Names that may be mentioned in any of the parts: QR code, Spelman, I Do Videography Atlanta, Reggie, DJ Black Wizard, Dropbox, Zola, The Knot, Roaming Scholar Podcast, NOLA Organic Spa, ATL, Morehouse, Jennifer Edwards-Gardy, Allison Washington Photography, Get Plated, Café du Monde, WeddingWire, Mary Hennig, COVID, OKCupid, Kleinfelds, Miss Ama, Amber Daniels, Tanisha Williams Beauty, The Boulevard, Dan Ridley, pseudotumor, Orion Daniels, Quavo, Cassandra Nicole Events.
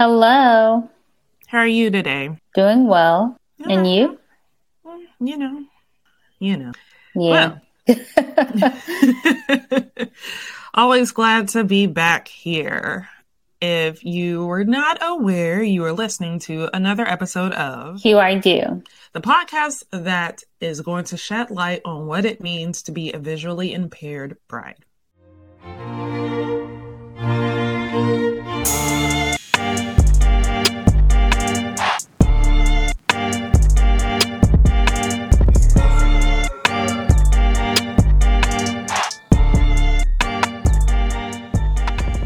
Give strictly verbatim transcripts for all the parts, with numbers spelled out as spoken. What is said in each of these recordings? Hello. How are you today? Doing well. Yeah. And you? Well, you know. You know. Yeah. Well. Always glad to be back here. If you were not aware, you are listening to another episode of Q I Do, the podcast that is going to shed light on what it means to be a visually impaired bride.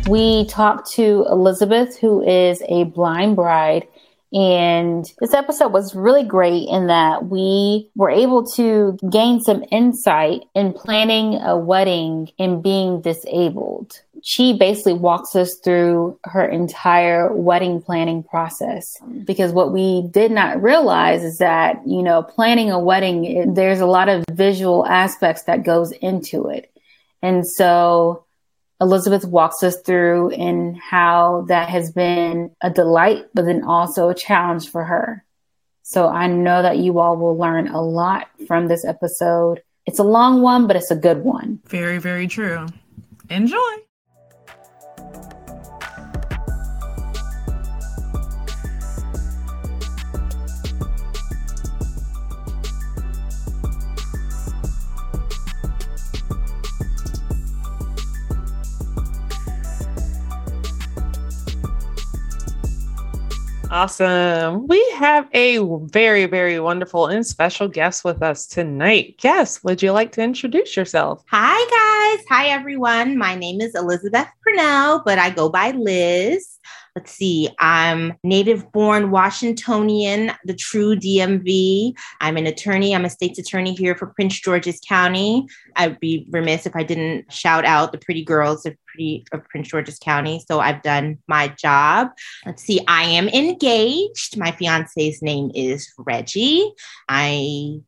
We talked to Elizabeth, who is a blind bride, and this episode was really great in that we were able to gain some insight in planning a wedding and being disabled. She basically walks us through her entire wedding planning process, because what we did not realize is that, you know, planning a wedding, it, there's a lot of visual aspects that goes into it. And so Elizabeth walks us through in how that has been a delight, but then also a challenge for her. So I know that you all will learn a lot from this episode. It's a long one, but it's a good one. Very, very true. Enjoy. Awesome. We have a very, very wonderful and special guest with us tonight. Guest, would you like to introduce yourself? Hi, guys. Hi, everyone. My name is Elizabeth Purnell, but I go by Liz. Let's see. I'm native-born Washingtonian, the true D M V. I'm an attorney. I'm a state's attorney here for Prince George's County. I'd be remiss if I didn't shout out the pretty girls of, pretty, of Prince George's County. So I've done my job. Let's see. I am engaged. My fiance's name is Reggie. I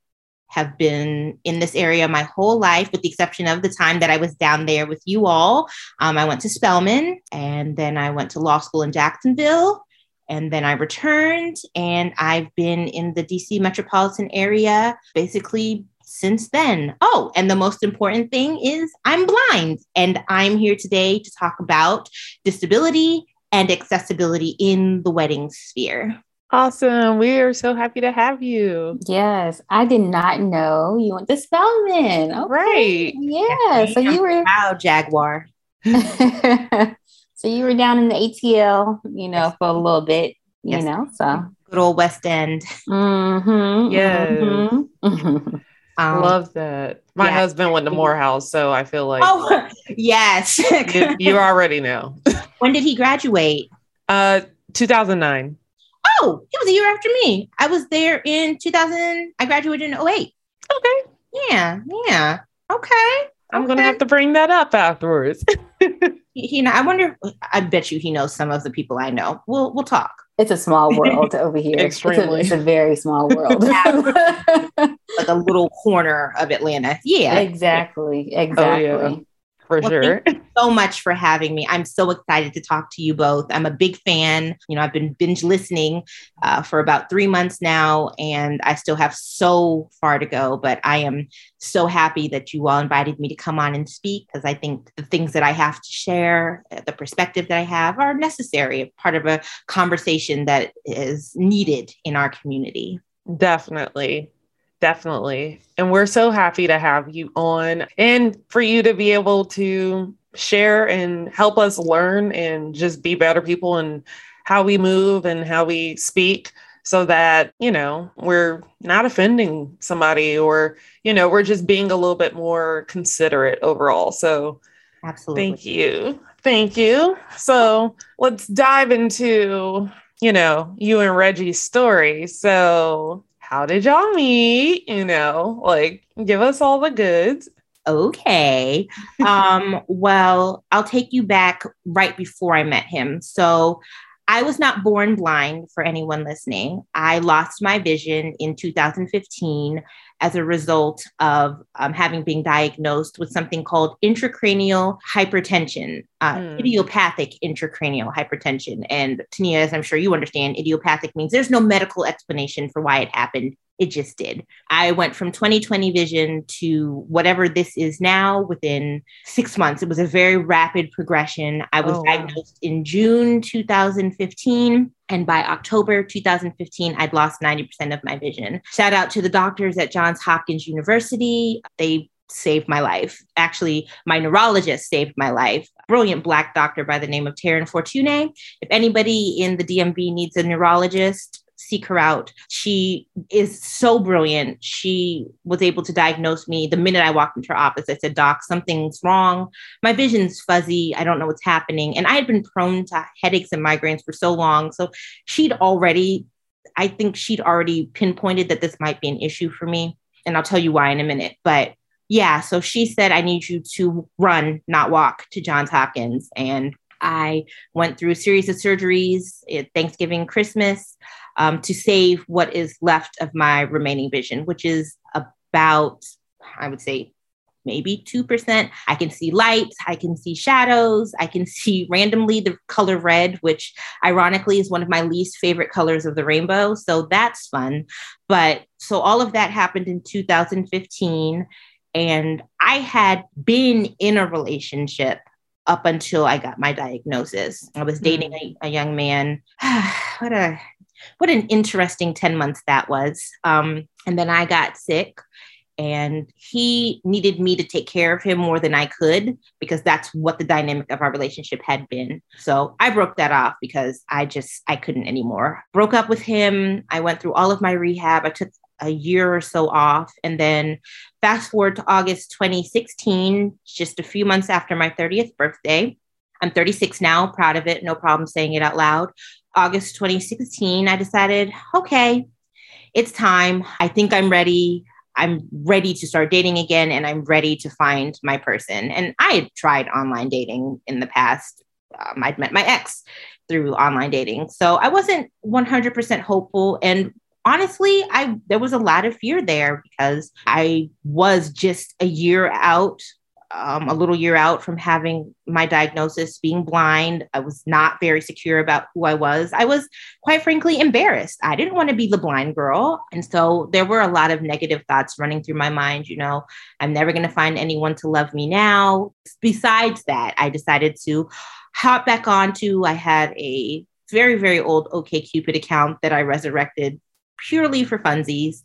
have been in this area my whole life, with the exception of the time that I was down there with you all. Um, I went to Spelman, and then I went to law school in Jacksonville, and then I returned, and I've been in the D C metropolitan area basically since then. Oh, and the most important thing is I'm blind, and I'm here today to talk about disability and accessibility in the wedding sphere. Awesome. We are so happy to have you. Yes. I did not know you went to Spelman. Okay. Right. Yeah. So you were proud Jaguar. So you were down in the A T L, you know, yes. for a little bit, you yes. know, so. Good old West End. Mm-hmm. Yes. Mm-hmm. Mm-hmm. Um, Love that. My yeah. husband went to Morehouse, so I feel like. Oh, yes. you, you already know. When did he graduate? Uh, two thousand nine. Oh, it was a year after me. I was there in two thousand. I graduated in oh eight. Okay. Yeah. Yeah. Okay. I'm okay. going to have to bring that up afterwards. he, he, I wonder, I bet you he knows some of the people I know. We'll, we'll talk. It's a small world over here. Extremely. It's a, it's a very small world. Like a little corner of Atlanta. Yeah. Exactly. Exactly. Oh, yeah. For well, sure. Thank you so much for having me. I'm so excited to talk to you both. I'm a big fan. You know, I've been binge listening uh, for about three months now, and I still have so far to go, but I am so happy that you all invited me to come on and speak, because I think the things that I have to share, the perspective that I have, are necessary, part of a conversation that is needed in our community. Definitely. Definitely. And we're so happy to have you on and for you to be able to share and help us learn and just be better people and how we move and how we speak, so that, you know, we're not offending somebody, or, you know, we're just being a little bit more considerate overall. So absolutely. Thank you. Thank you. So let's dive into, you know, you and Reggie's story. So how did y'all meet? You know, like, give us all the goods. Okay. um, well, I'll take you back right before I met him. So I was not born blind, for anyone listening. I lost my vision in two thousand fifteen as a result of um, having been diagnosed with something called intracranial hypertension, uh, mm. idiopathic intracranial hypertension. And Tania, as I'm sure you understand, idiopathic means there's no medical explanation for why it happened. It just did. I went from twenty twenty vision to whatever this is now within six months. It was a very rapid progression. I was oh, diagnosed wow. in June two thousand fifteen. And by October two thousand fifteen, I'd lost ninety percent of my vision. Shout out to the doctors at Johns Hopkins University. They saved my life. Actually, my neurologist saved my life. Brilliant Black doctor by the name of Taryn Fortune. If anybody in the D M V needs a neurologist, seek her out. She is so brilliant. She was able to diagnose me. The minute I walked into her office, I said, Doc, something's wrong. My vision's fuzzy. I don't know what's happening. And I had been prone to headaches and migraines for so long. So she'd already, I think she'd already pinpointed that this might be an issue for me. And I'll tell you why in a minute. But yeah, so she said, I need you to run, not walk, to Johns Hopkins. And I went through a series of surgeries, Thanksgiving, Christmas, um, to save what is left of my remaining vision, which is about, I would say, maybe two percent. I can see lights. I can see shadows. I can see randomly the color red, which ironically is one of my least favorite colors of the rainbow. So that's fun. But so all of that happened in two thousand fifteen. And I had been in a relationship up until I got my diagnosis. I was dating mm. a, a young man. What a, what an interesting ten months that was. Um, and then I got sick and he needed me to take care of him more than I could because that's what the dynamic of our relationship had been. So I broke that off because I just, I couldn't anymore. Broke up with him. I went through all of my rehab. I took a year or so off. And then fast forward to August twenty sixteen, just a few months after my thirtieth birthday. I'm thirty-six now, proud of it. No problem saying it out loud. August twenty sixteen, I decided, okay, it's time. I think I'm ready. I'm ready to start dating again. And I'm ready to find my person. And I had tried online dating in the past. Um, I'd met my ex through online dating. So I wasn't one hundred percent hopeful. And honestly, I there was a lot of fear there because I was just a year out, um, a little year out from having my diagnosis, being blind. I was not very secure about who I was. I was, quite frankly, embarrassed. I didn't want to be the blind girl. And so there were a lot of negative thoughts running through my mind. You know, I'm never going to find anyone to love me now. Besides that, I decided to hop back onto, I had a very, very old OKCupid account that I resurrected purely for funsies.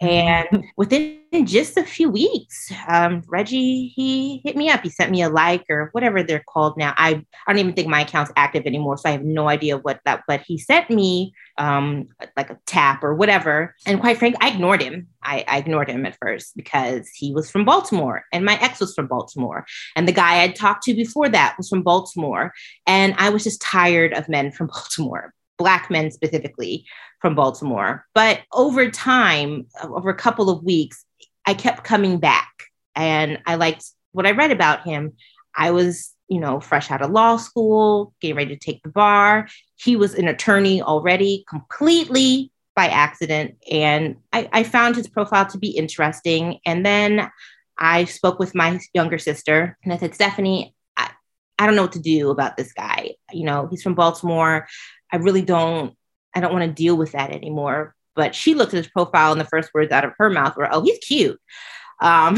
And within just a few weeks, um, Reggie, he hit me up. He sent me a like or whatever they're called now. I, I don't even think my account's active anymore. So I have no idea what that, but he sent me um, like a tap or whatever. And quite frankly, I ignored him. I, I ignored him at first because he was from Baltimore and my ex was from Baltimore. And the guy I'd talked to before that was from Baltimore. And I was just tired of men from Baltimore. Black men specifically from Baltimore. But over time, over a couple of weeks, I kept coming back and I liked what I read about him. I was, you know, fresh out of law school, getting ready to take the bar. He was an attorney already, completely by accident. And I, I found his profile to be interesting. And then I spoke with my younger sister and I said, Stephanie, I, I don't know what to do about this guy. You know, he's from Baltimore. I really don't, I don't want to deal with that anymore. But she looked at his profile and the first words out of her mouth were, oh, he's cute. Um,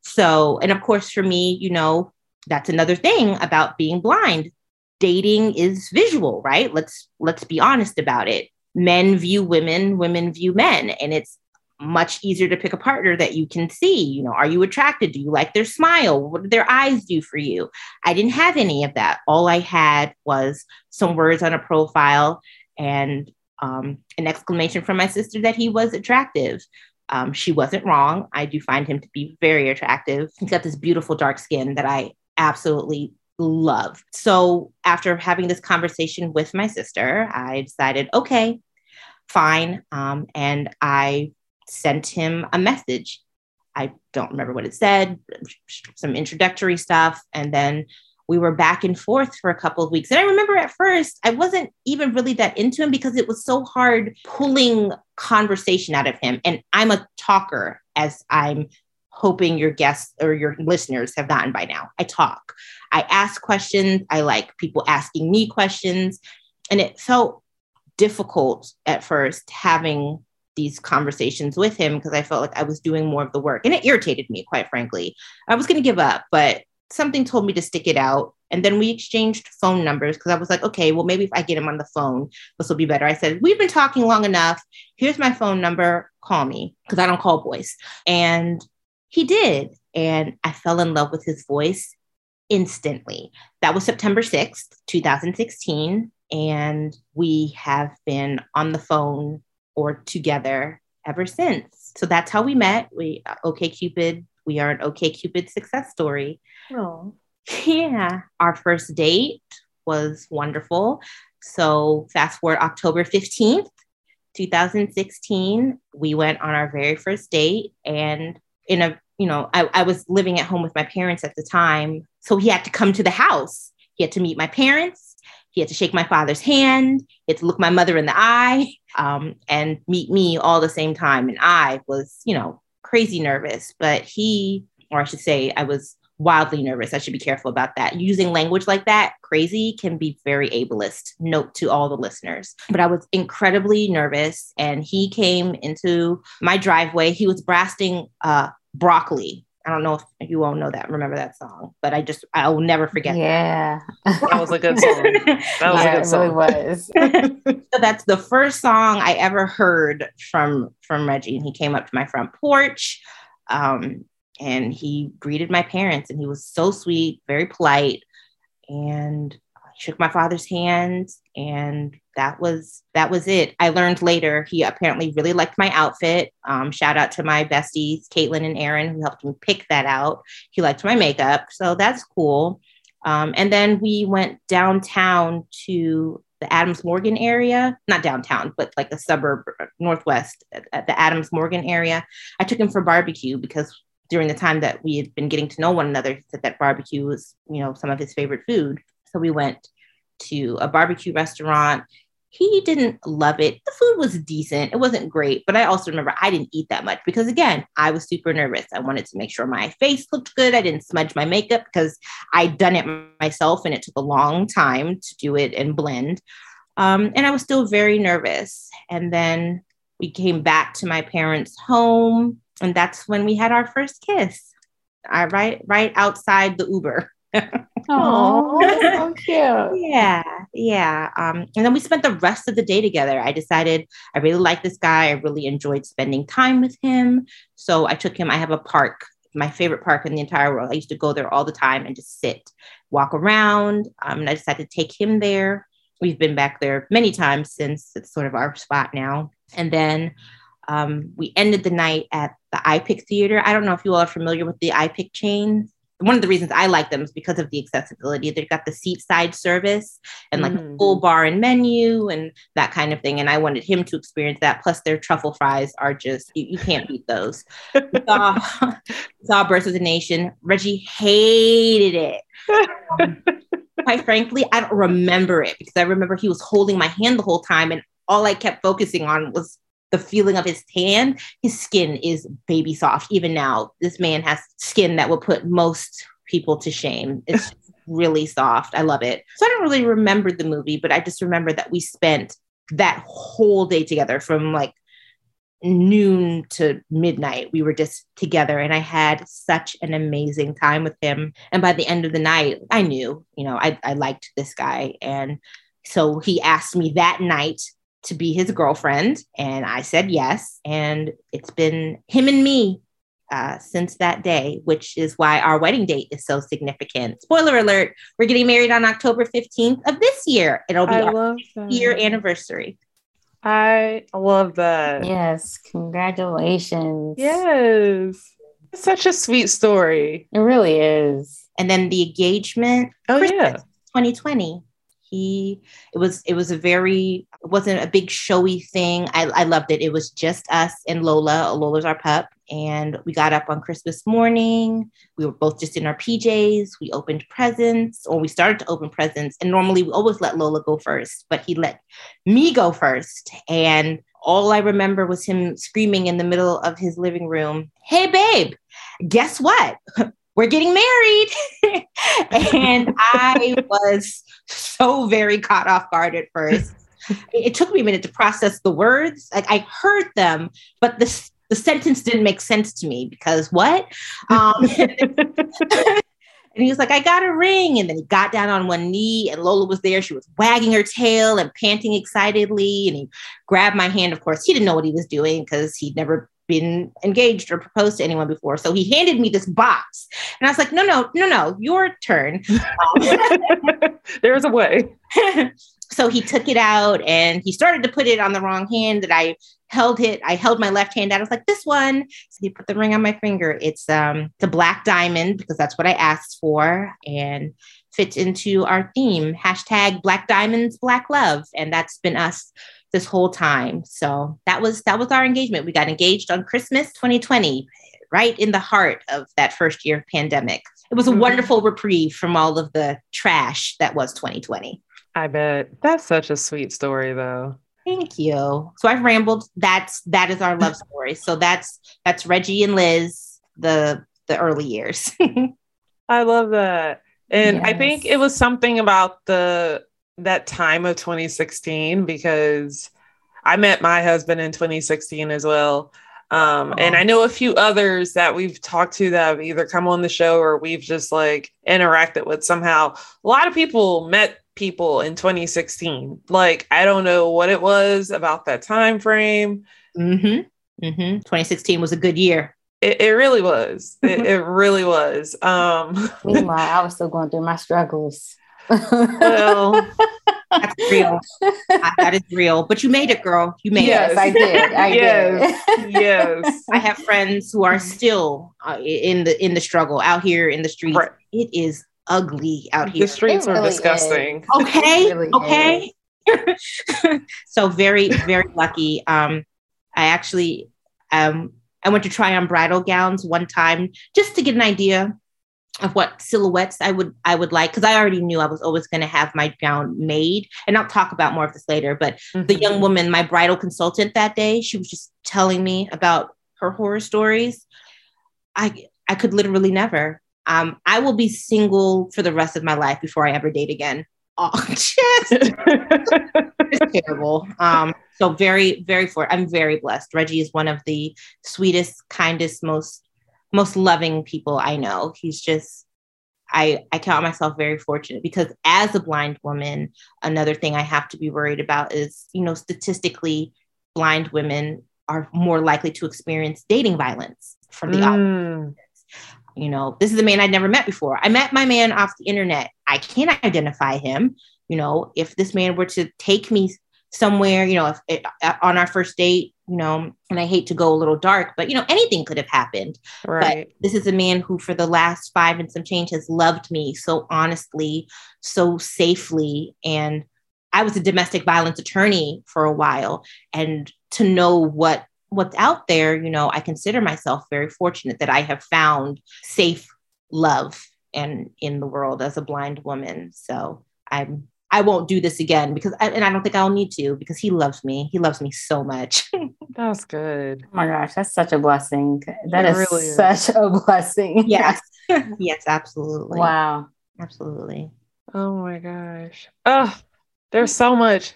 so, and of course, for me, you know, that's another thing about being blind. Dating is visual, right? Let's, let's be honest about it. Men view women, women view men. And it's much easier to pick a partner that you can see. You know, are you attracted? Do you like their smile? What do their eyes do for you? I didn't have any of that. All I had was some words on a profile and um, an exclamation from my sister that he was attractive. Um, she wasn't wrong. I do find him to be very attractive. He's got this beautiful dark skin that I absolutely love. So after having this conversation with my sister, I decided, okay, fine. Um, and I sent him a message. I don't remember what it said, some introductory stuff. And then we were back and forth for a couple of weeks. And I remember at first, I wasn't even really that into him because it was so hard pulling conversation out of him. And I'm a talker, as I'm hoping your guests or your listeners have gotten by now. I talk, I ask questions. I like people asking me questions. And it felt difficult at first having these conversations with him because I felt like I was doing more of the work, and it irritated me, quite frankly. I was going to give up, but something told me to stick it out. And then we exchanged phone numbers because I was like, okay, well, maybe if I get him on the phone, this will be better. I said, we've been talking long enough. Here's my phone number. Call me, because I don't call boys. And he did. And I fell in love with his voice instantly. That was September sixth, two thousand sixteen. And we have been on the phone or together ever since. So that's how we met. We uh, OKCupid. We are an OKCupid success story. Oh, yeah. Our first date was wonderful. So fast forward October fifteenth, two thousand sixteen, we went on our very first date, and in a, you know, I, I was living at home with my parents at the time. So he had to come to the house. He had to meet my parents. He had to shake my father's hand. He had to look my mother in the eye um, and meet me all the same time. And I was, you know, crazy nervous, but he, or I should say, I was wildly nervous. I should be careful about that. Using language like that, crazy, can be very ableist. Note to all the listeners. But I was incredibly nervous, and he came into my driveway. He was blasting uh, broccoli. I don't know if you all know that, remember that song, but I just, I will never forget yeah. that. Yeah. That was a good song. That was yeah, a good song. It really was. So that's the first song I ever heard from, from Reggie. And he came up to my front porch um, and he greeted my parents, and he was so sweet, very polite, and shook my father's hand. And that was, that was it. I learned later, he apparently really liked my outfit. Um, shout out to my besties, Caitlin and Aaron, who helped me pick that out. He liked my makeup. So that's cool. Um, and then we went downtown to the Adams Morgan area, not downtown, but like a suburb Northwest at the Adams Morgan area. I took him for barbecue because during the time that we had been getting to know one another, he said that barbecue was, you know, some of his favorite food. So we went to a barbecue restaurant. He didn't love it. The food was decent. It wasn't great. But I also remember I didn't eat that much because, again, I was super nervous. I wanted to make sure my face looked good. I didn't smudge my makeup because I'd done it myself, and it took a long time to do it and blend. Um, and I was still very nervous. And then we came back to my parents' home, and that's when we had our first kiss. I, right, right outside the Uber. Oh, so cute. Yeah, yeah. Um, and then we spent the rest of the day together. I decided I really like this guy. I really enjoyed spending time with him. So I took him. I have a park, my favorite park in the entire world. I used to go there all the time and just sit, walk around. Um, and I decided to take him there. We've been back there many times since. It's sort of our spot now. And then um, we ended the night at the I P I C Theater. I don't know if you all are familiar with the I P I C chain. One of the reasons I like them is because of the accessibility. They've got the seat side service and like mm. a full bar and menu and that kind of thing. And I wanted him to experience that. Plus their truffle fries are just, you, you can't beat those. We saw, saw Birth of the Nation. Reggie hated it. Um, quite frankly, I don't remember it because I remember he was holding my hand the whole time. And all I kept focusing on was the feeling of his tan. His skin is baby soft. Even now, this man has skin that will put most people to shame. It's really soft. I love it. So I don't really remember the movie, but I just remember that we spent that whole day together from like noon to midnight. We were just together, and I had such an amazing time with him. And by the end of the night, I knew, you know, I, I liked this guy. And so he asked me that night to be his girlfriend. And I said yes. And it's been him and me uh, since that day, which is why our wedding date is so significant. Spoiler alert, we're getting married on October fifteenth of this year. It'll be I our year anniversary. I love that. Yes. Congratulations. Yes. It's such a sweet story. It really is. And then the engagement. Oh, Christmas, yeah. twenty twenty. he, it was, it was a very, it wasn't a big showy thing. I, I loved it. It was just us and Lola. Lola's our pup. And we got up on Christmas morning. We were both just in our P Js. We opened presents, or we started to open presents. And normally we always let Lola go first, but he let me go first. And all I remember was him screaming in the middle of his living room, "Hey, babe, guess what? We're getting married." And I was so very caught off guard at first. It took me a minute to process the words. Like, I heard them, but the, the sentence didn't make sense to me because what? Um, And he was like, "I got a ring." And then he got down on one knee and Lola was there. She was wagging her tail and panting excitedly. And he grabbed my hand. Of course, he didn't know what he was doing because he'd never been engaged or proposed to anyone before. So he handed me this box. And I was like, no, no, no, no, your turn. Um, There's a way. So he took it out and he started to put it on the wrong hand that I held it. I held my left hand out. I was like, this one. So he put the ring on my finger. It's um the black diamond because that's what I asked for and fits into our theme. Hashtag Black Diamonds, Black Love. And that's been us this whole time. So that was, that was our engagement. We got engaged on Christmas twenty twenty, right in the heart of that first year of pandemic. It was a wonderful reprieve from all of the trash that was twenty twenty. I bet. That's such a sweet story though. Thank you. So I've rambled. That's, that is our love story. So that's, that's Reggie and Liz, the, the early years. I love that. And yes. I think it was something about the, that time of twenty sixteen, because I met my husband in twenty sixteen as well. Um, and I know a few others that we've talked to that have either come on the show or we've just like interacted with somehow. A lot of people met people in twenty sixteen. Like, I don't know what it was about that time frame. Mm-hmm. Mm-hmm. twenty sixteen was a good year. It, it really was. It, it really was. Um, Meanwhile, I was still going through my struggles. Well, that's real. That is real. But you made it, girl. You made yes, it. Yes, I did. I yes, did. Yes. I have friends who are still uh, in the in the struggle out here in the streets. Right. It is ugly out here. The streets it are really disgusting. Is. Okay. Really okay. So very, very lucky. Um, I actually um I went to try on bridal gowns one time just to get an idea of what silhouettes I would, I would like. Cause I already knew I was always going to have my gown made, and I'll talk about more of this later, but mm-hmm. the young woman, my bridal consultant that day, she was just telling me about her horror stories. I, I could literally never, um, I will be single for the rest of my life before I ever date again. Oh, just it's terrible. Um, so very, very, for I'm very blessed. Reggie is one of the sweetest, kindest, most most loving people I know. He's just, I, I count myself very fortunate because as a blind woman, another thing I have to be worried about is, you know, statistically blind women are more likely to experience dating violence from the mm. opposite. You know, this is a man I'd never met before. I met my man off the internet. I can't identify him. You know, if this man were to take me somewhere, you know, if it, on our first date, you know, and I hate to go a little dark, but, you know, anything could have happened. Right. But this is a man who for the last five and some change has loved me so honestly, so safely. And I was a domestic violence attorney for a while. And to know what what's out there, you know, I consider myself very fortunate that I have found safe love and in the world as a blind woman. So I'm I won't do this again because, I, and I don't think I'll need to because he loves me. He loves me so much. That's good. Oh my gosh. That's such a blessing. That is, really is such a blessing. Yes. Yes, absolutely. Wow. Absolutely. Oh my gosh. Oh, there's so much.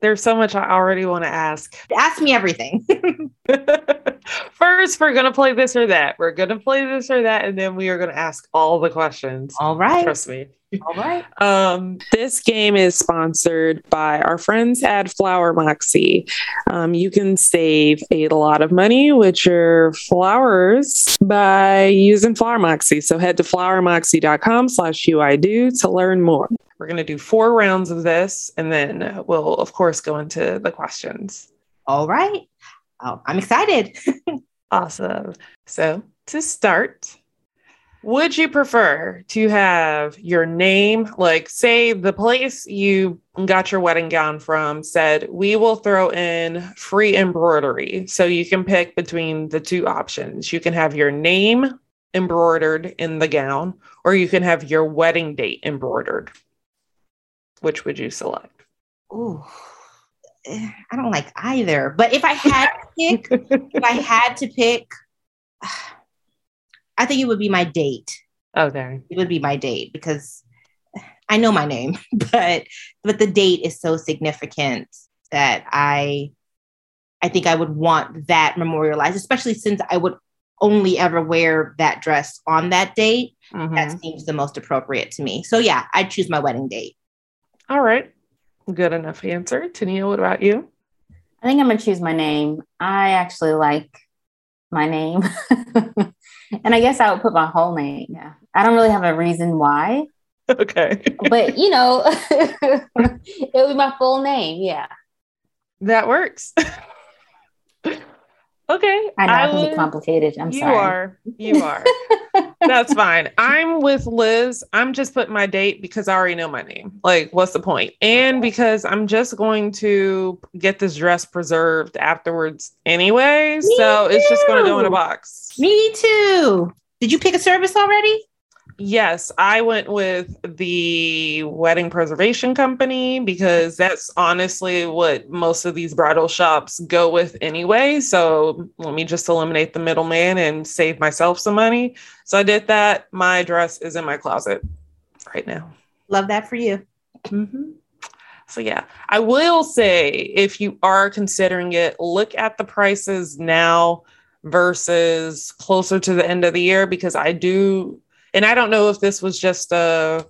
There's so much I already want to ask. Ask me everything. First, we're going to play this or that. We're going to play this or that. And then we are going to ask all the questions. All right. Trust me. All right. Um, this game is sponsored by our friends at Flower Moxie. Um, you can save a lot of money with your flowers by using Flower Moxie. So head to flowermoxie.com slash UIDo to learn more. We're going to do four rounds of this, and then we'll, of course, go into the questions. All right. Oh, I'm excited. Awesome. So to start, Would you prefer to have your name, like say the place you got your wedding gown from said, we will throw in free embroidery. So you can pick between the two options. You can have your name embroidered in the gown, or you can have your wedding date embroidered. Which would you select? Ooh, I don't like either. But if I had to pick, if I had to pick, I think it would be my date. Okay. It would be my date because I know my name, but but the date is so significant that I I think I would want that memorialized, especially since I would only ever wear that dress on that date. Mm-hmm. That seems the most appropriate to me. So yeah, I'd choose my wedding date. All right. Good enough answer. Tania, what about you? I think I'm going to choose my name. I actually like my name. And I guess I would put my whole name. Yeah. I don't really have a reason why. Okay. But, you know, it would be my full name. Yeah. That works. Okay. I know I it can would, be complicated. I'm you sorry. You are. You are. That's fine. I'm with Liz. I'm just putting my date because I already know my name. Like, what's the point? And because I'm just going to get this dress preserved afterwards anyway. Me so too. It's just going to go in a box. Me too. Did you pick a service already? Yes, I went with the Wedding Preservation Company because that's honestly what most of these bridal shops go with anyway. So let me just eliminate the middleman and save myself some money. So I did that. My dress is in my closet right now. Love that for you. Mm-hmm. So yeah, I will say if you are considering it, look at the prices now versus closer to the end of the year because I do... And I don't know if this was just uh,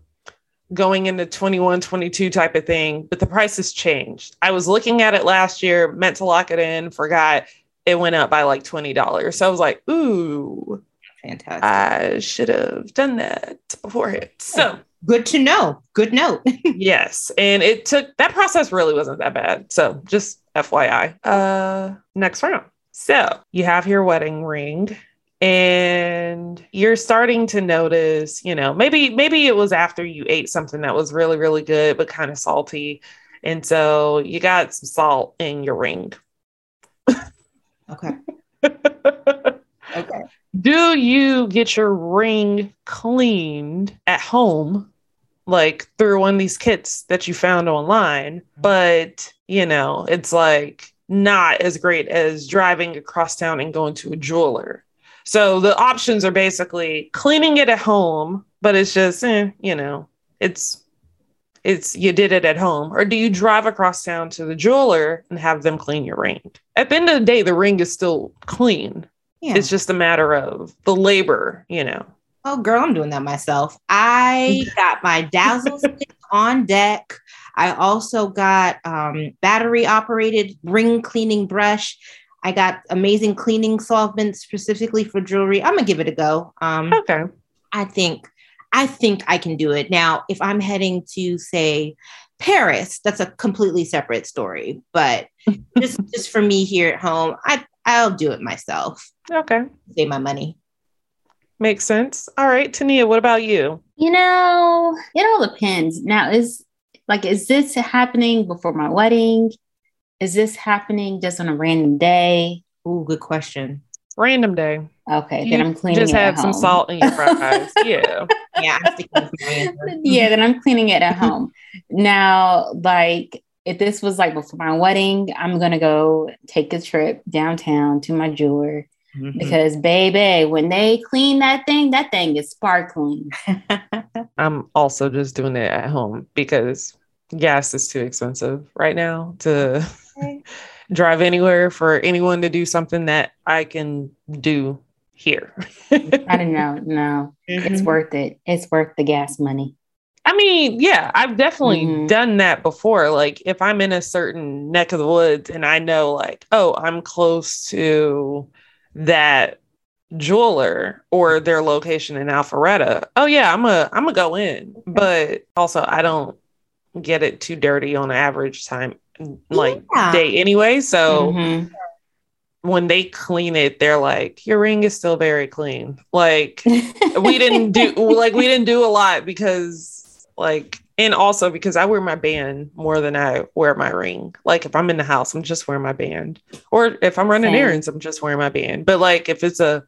going into twenty-one, twenty-two type of thing, but the prices changed. I was looking at it last year, meant to lock it in, forgot. It went up by like twenty dollars. So I was like, ooh, fantastic. I should have done that beforehand. So good to know. Good note. Yes. And it took, that process really wasn't that bad. So just F Y I. Uh, next round. So you have your wedding ring. And you're starting to notice, you know, maybe, maybe it was after you ate something that was really, really good, but kind of salty. And so you got some salt in your ring. Okay. Okay. Do you get your ring cleaned at home, like through one of these kits that you found online? But, you know, it's like not as great as driving across town and going to a jeweler. So the options are basically cleaning it at home, but it's just, eh, you know, it's, it's, you did it at home. Or do you drive across town to the jeweler and have them clean your ring? At the end of the day, the ring is still clean. Yeah. It's just a matter of the labor, you know. Oh, girl, I'm doing that myself. I got my dazzle stick on deck. I also got um, battery operated ring cleaning brush. I got amazing cleaning solvents specifically for jewelry. I'm gonna give it a go. Um, okay. I think, I think I can do it. Now, if I'm heading to say Paris, that's a completely separate story. But just, just for me here at home, I I'll do it myself. Okay. Save my money. Makes sense. All right, Tania, what about you? You know, it all depends. Now, is like, is this happening before my wedding? Is this happening just on a random day? Ooh, good question. Random day. Okay, you then I'm cleaning just it have at home. Some salt in your fries. Yeah. Yeah, I'm sticking with yeah, then I'm cleaning it at home. Now, like, if this was like before my wedding, I'm going to go take a trip downtown to my jeweler. Mm-hmm. Because, baby, when they clean that thing, that thing is sparkling. I'm also just doing it at home because... gas is too expensive right now to okay. drive anywhere for anyone to do something that I can do here. I don't know. No, mm-hmm. It's worth it. It's worth the gas money. I mean, yeah, I've definitely mm-hmm. done that before. Like if I'm in a certain neck of the woods and I know like, oh, I'm close to that jeweler or their location in Alpharetta. Oh yeah, I'm a, I'm a go in, okay. But also I don't, get it too dirty on average time like yeah. day anyway so mm-hmm. when they clean it, they're like, your ring is still very clean. Like we didn't do like we didn't do a lot because like, and also because I wear my band more than I wear my ring. Like if I'm in the house, I'm just wearing my band, or if I'm running Same. errands, I'm just wearing my band. But like if it's a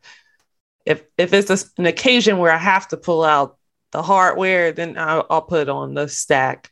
if if it's a, an occasion where I have to pull out the hardware, then I'll, I'll put on the stack.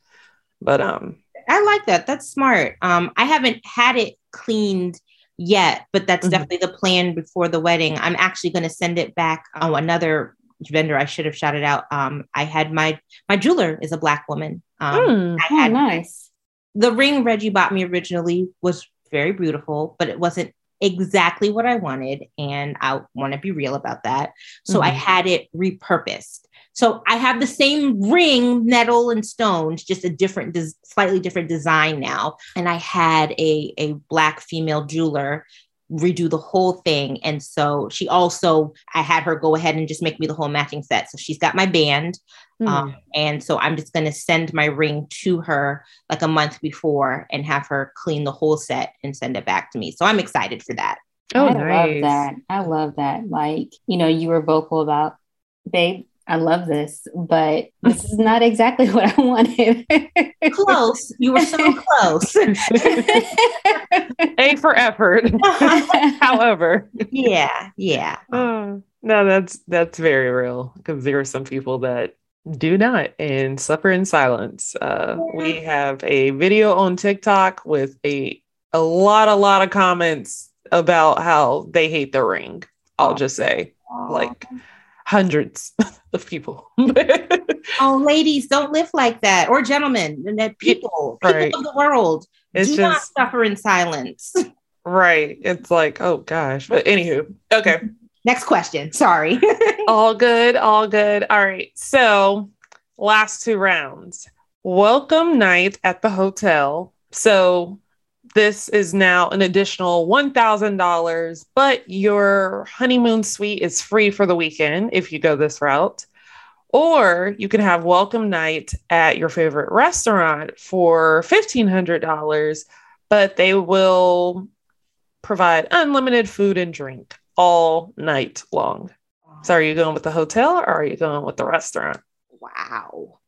But um, I like that. That's smart. Um, I haven't had it cleaned yet, but that's mm-hmm. definitely the plan before the wedding. I'm actually going to send it back. Oh, another vendor I should have shouted out. Um, I had my, my jeweler is a Black woman. Um, mm, I had oh, nice. The ring Reggie bought me originally was very beautiful, but it wasn't exactly what I wanted. And I want to be real about that. So mm-hmm. I had it repurposed. So I have the same ring, metal and stones, just a different, des- slightly different design now. And I had a, a Black female jeweler redo the whole thing. And so she also, I had her go ahead and just make me the whole matching set. So she's got my band. Mm. Um, and so I'm just going to send my ring to her like a month before and have her clean the whole set and send it back to me. So I'm excited for that. Oh, I nice. love that. I love that. Like, you know, you were vocal about, babe, I love this, but this is not exactly what I wanted. Close. You were so close. A for effort. However. Yeah. Yeah. Oh, no, that's, that's very real, because there are some people that do not and suffer in silence. Uh, yeah. We have a video on TikTok with a, a lot, a lot of comments about how they hate the ring. I'll just say Aww. like hundreds of people. Oh, ladies, don't live like that. Or gentlemen, and that people, people right. of the world, it's do just, not suffer in silence. Right. It's like, oh gosh. But anywho, okay. Next question. Sorry. All good. All good. All right. So last two rounds. Welcome night at the hotel. So this is now an additional one thousand dollars, but your honeymoon suite is free for the weekend if you go this route. Or you can have welcome night at your favorite restaurant for fifteen hundred dollars, but they will provide unlimited food and drink all night long. So are you going with the hotel or are you going with the restaurant? Wow.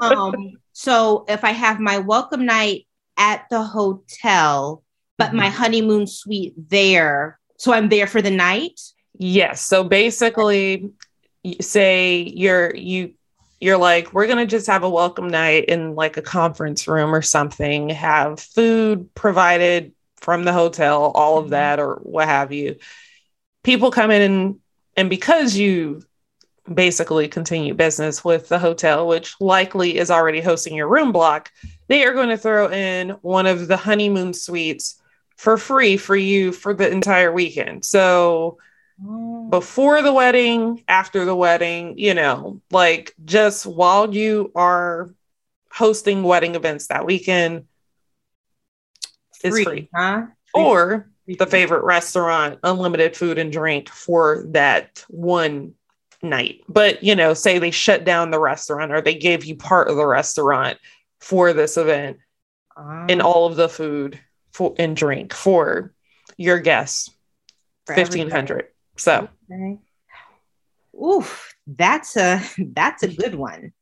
um, so if I have my welcome night at the hotel, but mm-hmm. my honeymoon suite there. So I'm there for the night. Yes. So basically you say you're, you, you're like, we're going to just have a welcome night in like a conference room or something, have food provided from the hotel, all mm-hmm. of that, or what have you. People come in and, and because you basically continue business with the hotel, which likely is already hosting your room block, they are going to throw in one of the honeymoon suites for free for you for the entire weekend. So before the wedding, after the wedding, you know, like just while you are hosting wedding events that weekend, it's free. free. Huh? Or the favorite restaurant, unlimited food and drink for that one night. But, you know, say they shut down the restaurant or they gave you part of the restaurant for this event um, and all of the food for, and drink for your guests, fifteen hundred. So, okay. Oof, that's a, that's a good one.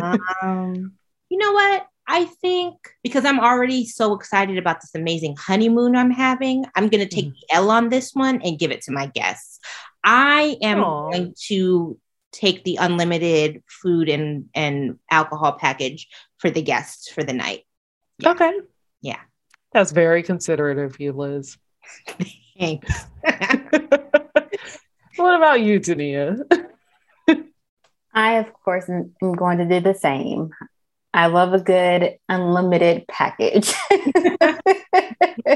um, you know what? I think because I'm already so excited about this amazing honeymoon I'm having, I'm going to take mm. the L on this one and give it to my guests. I am Aww. going to take the unlimited food and, and alcohol package for the guests for the night. Yeah. Okay. Yeah. That's very considerate of you, Liz. Thanks. What about you, Tania? I, of course, am going to do the same. I love a good unlimited package.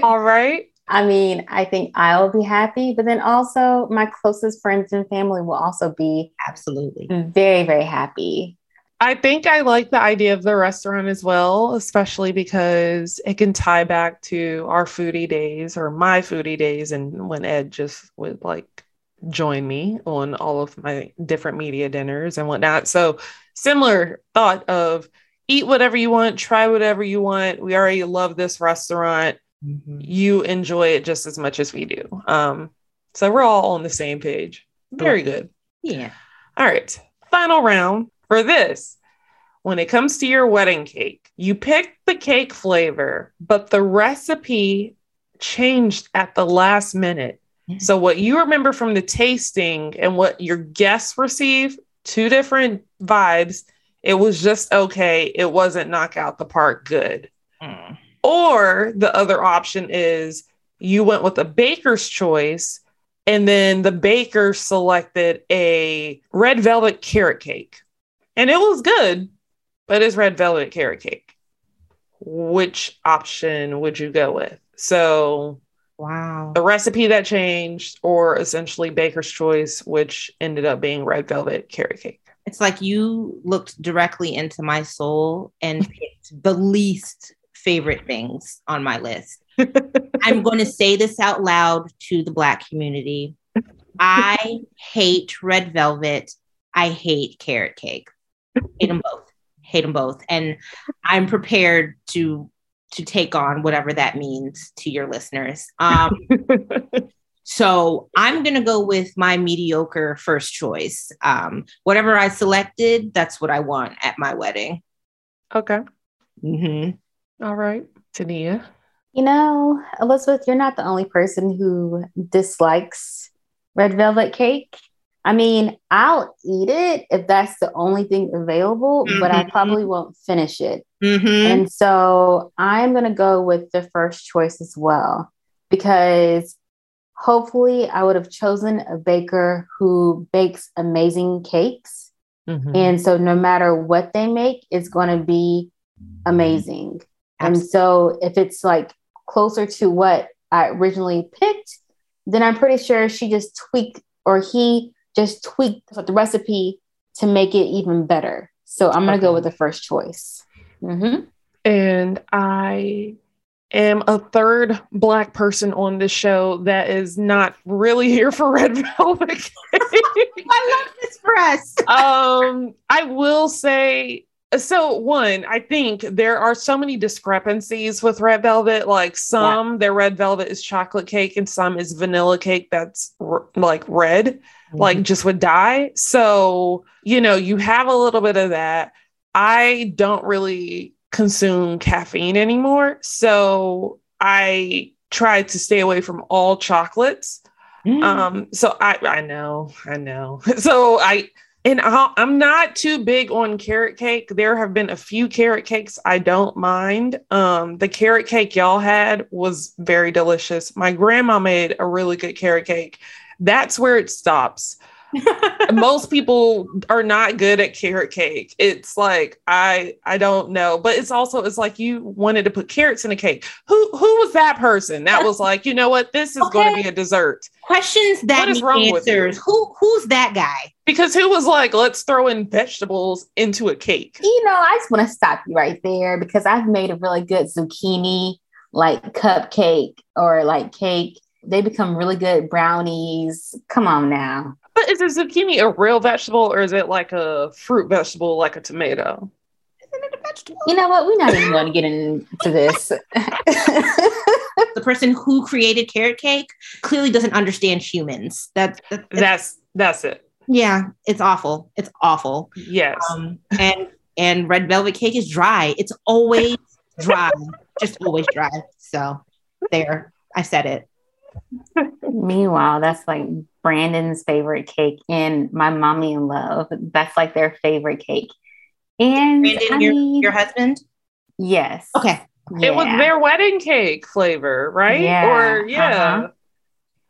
All right. I mean, I think I'll be happy, but then also my closest friends and family will also be absolutely very, very happy. I think I like the idea of the restaurant as well, especially because it can tie back to our foodie days or my foodie days. And when Ed just would like join me on all of my different media dinners and whatnot. So similar thought of eat whatever you want, try whatever you want. We already love this restaurant. mm-hmm. you enjoy it just as much as we do. Um, so we're all on the same page. Very good. Yeah. All right. Final round for this. When it comes to your wedding cake, you picked the cake flavor, but the recipe changed at the last minute. Mm-hmm. So what you remember from the tasting and what your guests received, two different vibes. It was just okay. It wasn't knock out the park good. Mm. Or the other option is you went with a baker's choice and then the baker selected a red velvet carrot cake. And it was good, but it's red velvet carrot cake. Which option would you go with? So wow, the recipe that changed or essentially baker's choice, which ended up being red velvet carrot cake. It's like you looked directly into my soul and picked the least favorite things on my list. I'm going to say this out loud to the Black community. I hate red velvet. I hate carrot cake. Hate them both. Hate them both. And I'm prepared to to take on whatever that means to your listeners. Um, so I'm going to go with my mediocre first choice. Um, whatever I selected, that's what I want at my wedding. Okay. Mm-hmm. All right. Tania? You know, Elizabeth, you're not the only person who dislikes red velvet cake. I mean, I'll eat it if that's the only thing available, mm-hmm. but I probably won't finish it. Mm-hmm. And so I'm going to go with the first choice as well, because hopefully I would have chosen a baker who bakes amazing cakes. Mm-hmm. And so no matter what they make, it's going to be amazing. Absolutely. And so if it's like closer to what I originally picked, then I'm pretty sure she just tweaked or he just tweaked the recipe to make it even better. So I'm going to okay. go with the first choice. Mm-hmm. And I am a third Black person on this show that is not really here for red velvet cake. I love this for us. um, I will say, so one, I think there are so many discrepancies with red velvet. Like some, yeah. their red velvet is chocolate cake and some is vanilla cake that's r- like red, mm-hmm. like just with dye. So, you know, you have a little bit of that. I don't really consume caffeine anymore. So I try to stay away from all chocolates. Mm. Um, so I, I know, I know. So I, and I'll, I'm not too big on carrot cake. There have been a few carrot cakes I don't mind. Um, the carrot cake y'all had was very delicious. My grandma made a really good carrot cake. That's where it stops. Most people are not good at carrot cake. It's like, I, I don't know, but it's also, it's like you wanted to put carrots in a cake. Who, who was that person that was like, you know what, this is okay. going to be a dessert. Questions that is wrong answers. With who, who's that guy? Because who was like, let's throw in vegetables into a cake. You know, I just want to stop you right there because I've made a really good zucchini, like cupcake or like cake. They become really good brownies. Come on now. But is a zucchini a real vegetable or is it like a fruit vegetable, like a tomato? Isn't it a vegetable? You know what? We're not even going to get into this. The person who created carrot cake clearly doesn't understand humans. That, that, that that's that's it. Yeah, it's awful. It's awful. Yes. Um, and and red velvet cake is dry. It's always dry. Just always dry. So there, I said it. Meanwhile, that's like Brandon's favorite cake and my mommy in love. That's like their favorite cake. And Brandon, I your, mean, your husband? Yes. Okay. Yeah. It was their wedding cake flavor, right? Yeah. Or yeah. Uh-huh.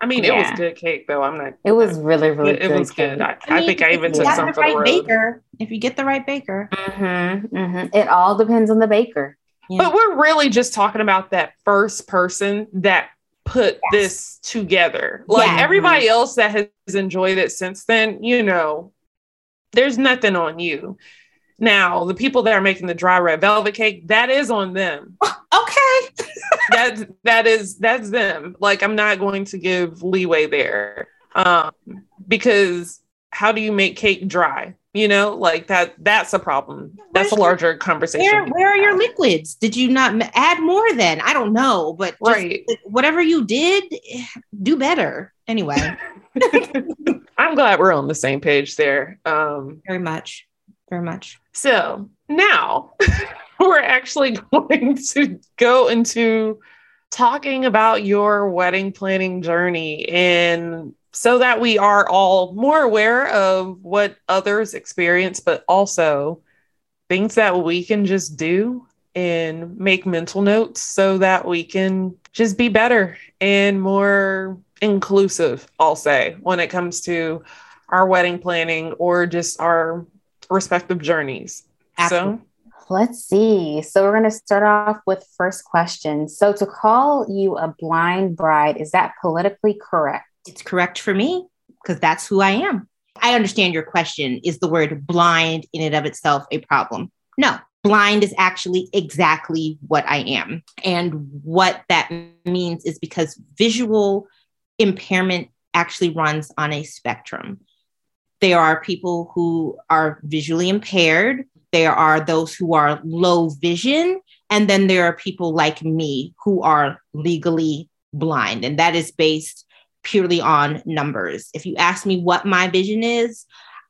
I mean, yeah. It was good cake though. I'm not. It was really, really it, good. It was cake. Good. I, I, mean, I think I even took some for the right road. Baker, if you get the right baker. Mm-hmm, mm-hmm. It all depends on the baker. Yeah. But we're really just talking about that first person that put yes. this together. Like yeah. everybody else that has enjoyed it since then, you know, there's nothing on you. Now, the people that are making the dry red velvet cake, that is on them. Okay. that's, that is, that's them. Like, I'm not going to give leeway there. Um, because how do you make cake dry? You know, like that, that's a problem. That's a larger conversation. Where, where are your liquids? Did you not add more then? I don't know, but just, right. whatever you did, do better. Anyway. I'm glad we're on the same page there. Um, very much, very much. So now we're actually going to go into talking about your wedding planning journey, and so that we are all more aware of what others experience, but also things that we can just do and make mental notes so that we can just be better and more inclusive, I'll say, when it comes to our wedding planning or just our respective journeys. Absolutely. So let's see. So we're going to start off with first question. So to call you a blind bride, is that politically correct? It's correct for me because that's who I am. I understand your question. Is the word blind in and of itself a problem? No, blind is actually exactly what I am. And what that means is because visual impairment actually runs on a spectrum. There are people who are visually impaired. There are those who are low vision. And then there are people like me who are legally blind. And that is based purely on numbers. If you ask me what my vision is,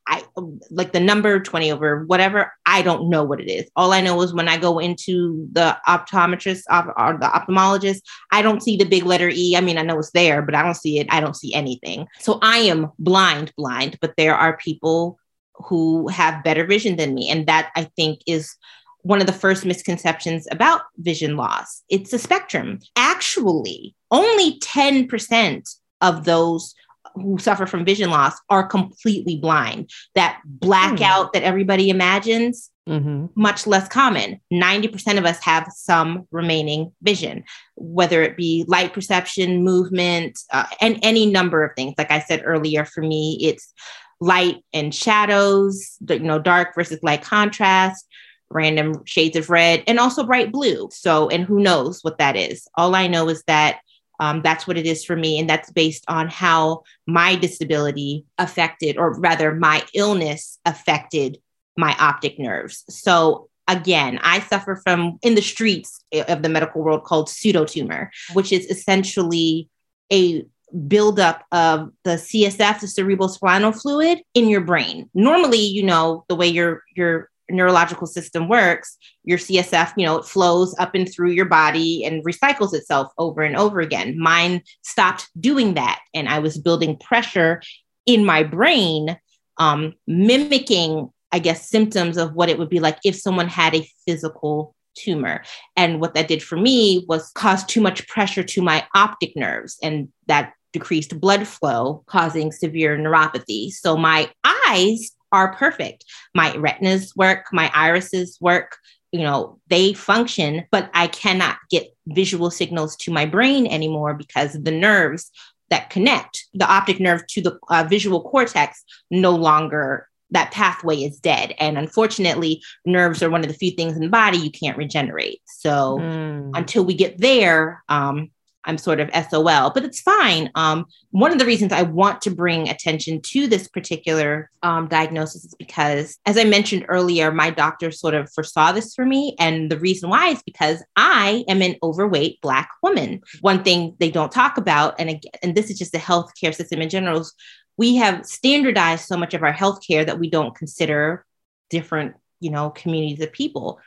I like the number twenty over whatever, I don't know what it is. All I know is when I go into the optometrist or the ophthalmologist, I don't see the big letter E. I mean, I know it's there, but I don't see it. I don't see anything. So I am blind, blind, but there are people who have better vision than me. And that, I think, is one of the first misconceptions about vision loss. It's a spectrum. Actually, only ten percent of those who suffer from vision loss are completely blind. That blackout mm. that everybody imagines, mm-hmm. much less common. ninety percent of us have some remaining vision, whether it be light perception, movement, uh, and any number of things. Like I said earlier, for me, it's light and shadows, you know, dark versus light contrast, random shades of red, and also bright blue. So, and who knows what that is? All I know is that Um, that's what it is for me. And that's based on how my disability affected, or rather my illness affected, my optic nerves. So again, I suffer from, in the streets of the medical world, called pseudotumor, which is essentially a buildup of the C S F, the cerebrospinal fluid, in your brain. Normally, you know, the way your, your neurological system works, your C S F, you know, it flows up and through your body and recycles itself over and over again. Mine stopped doing that. And I was building pressure in my brain, um, mimicking, I guess, symptoms of what it would be like if someone had a physical tumor. And what that did for me was cause too much pressure to my optic nerves. And that decreased blood flow, causing severe neuropathy. So my eyes are perfect. My retinas work, my irises work, you know, they function, but I cannot get visual signals to my brain anymore because of the nerves that connect the optic nerve to the uh, visual cortex. No longer, that pathway is dead. And unfortunately, nerves are one of the few things in the body you can't regenerate. So mm. until we get there, um, I'm sort of S O L, but it's fine. Um, one of the reasons I want to bring attention to this particular um, diagnosis is because, as I mentioned earlier, my doctor sort of foresaw this for me. And the reason why is because I am an overweight Black woman. One thing they don't talk about, and again, and this is just the healthcare system in general, is we have standardized so much of our healthcare that we don't consider different, you know, communities of people.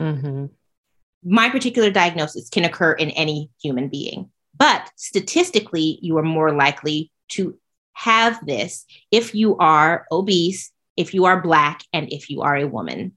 Mm-hmm. My particular diagnosis can occur in any human being, but statistically, you are more likely to have this if you are obese, if you are Black, and if you are a woman.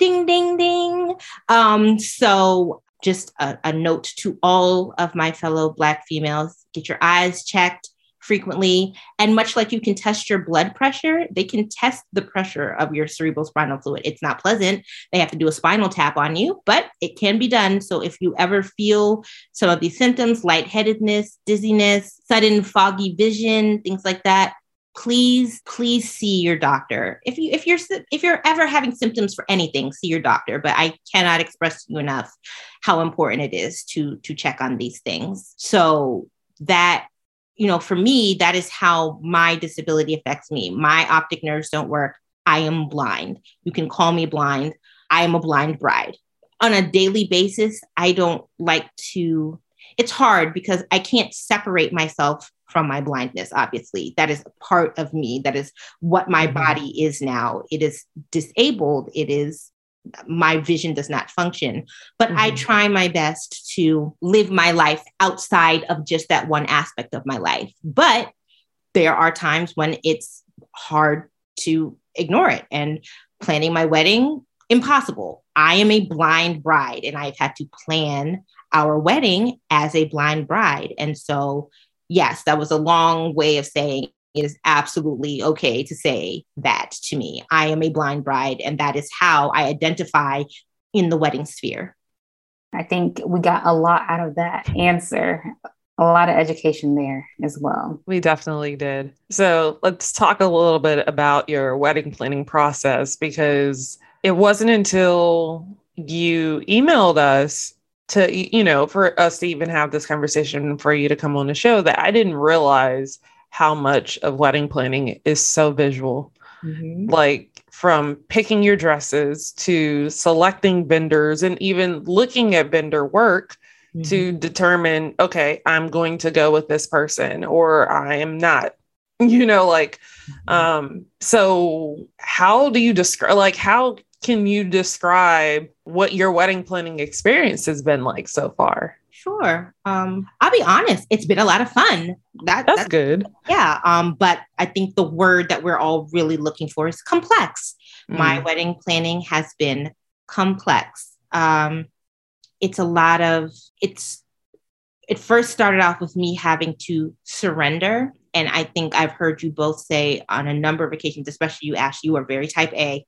Ding, ding, ding. Um, so just a, a note to all of my fellow Black females, get your eyes checked frequently. And much like you can test your blood pressure, they can test the pressure of your cerebrospinal fluid. It's not pleasant. They have to do a spinal tap on you, but it can be done. So if you ever feel some of these symptoms, lightheadedness, dizziness, sudden foggy vision, things like that, please, please see your doctor. If you, if you're, if you're ever having symptoms for anything, see your doctor, but I cannot express to you enough how important it is to, to check on these things. So that, you know, for me, that is how my disability affects me. My optic nerves don't work. I am blind. You can call me blind. I am a blind bride. On a daily basis, I don't like to, it's hard because I can't separate myself from my blindness, obviously. That is a part of me. That is what my body is now. It is disabled. It is, my vision does not function. But mm-hmm. I try my best to live my life outside of just that one aspect of my life. But there are times when it's hard to ignore it. And planning my wedding, impossible. I am a blind bride and I've had to plan our wedding as a blind bride. And so, yes, that was a long way of saying it is absolutely okay to say that to me. I am a blind bride, and that is how I identify in the wedding sphere. I think we got a lot out of that answer. A lot of education there as well. We definitely did. So let's talk a little bit about your wedding planning process, because it wasn't until you emailed us to, you know, for us to even have this conversation, for you to come on the show, that I didn't realize how much of wedding planning is so visual. Mm-hmm. Like from picking your dresses to selecting vendors and even looking at vendor work mm-hmm. to determine, okay, I'm going to go with this person or I am not, you know, like, um, so how do you describe, like, how can you describe what your wedding planning experience has been like so far? Sure. Um, I'll be honest. It's been a lot of fun. That, that's, that's good. Yeah. Um, but I think the word that we're all really looking for is complex. Mm. My wedding planning has been complex. Um, it's a lot of, it's, it first started off with me having to surrender. And I think I've heard you both say on a number of occasions, especially you, Ash, you are very type A.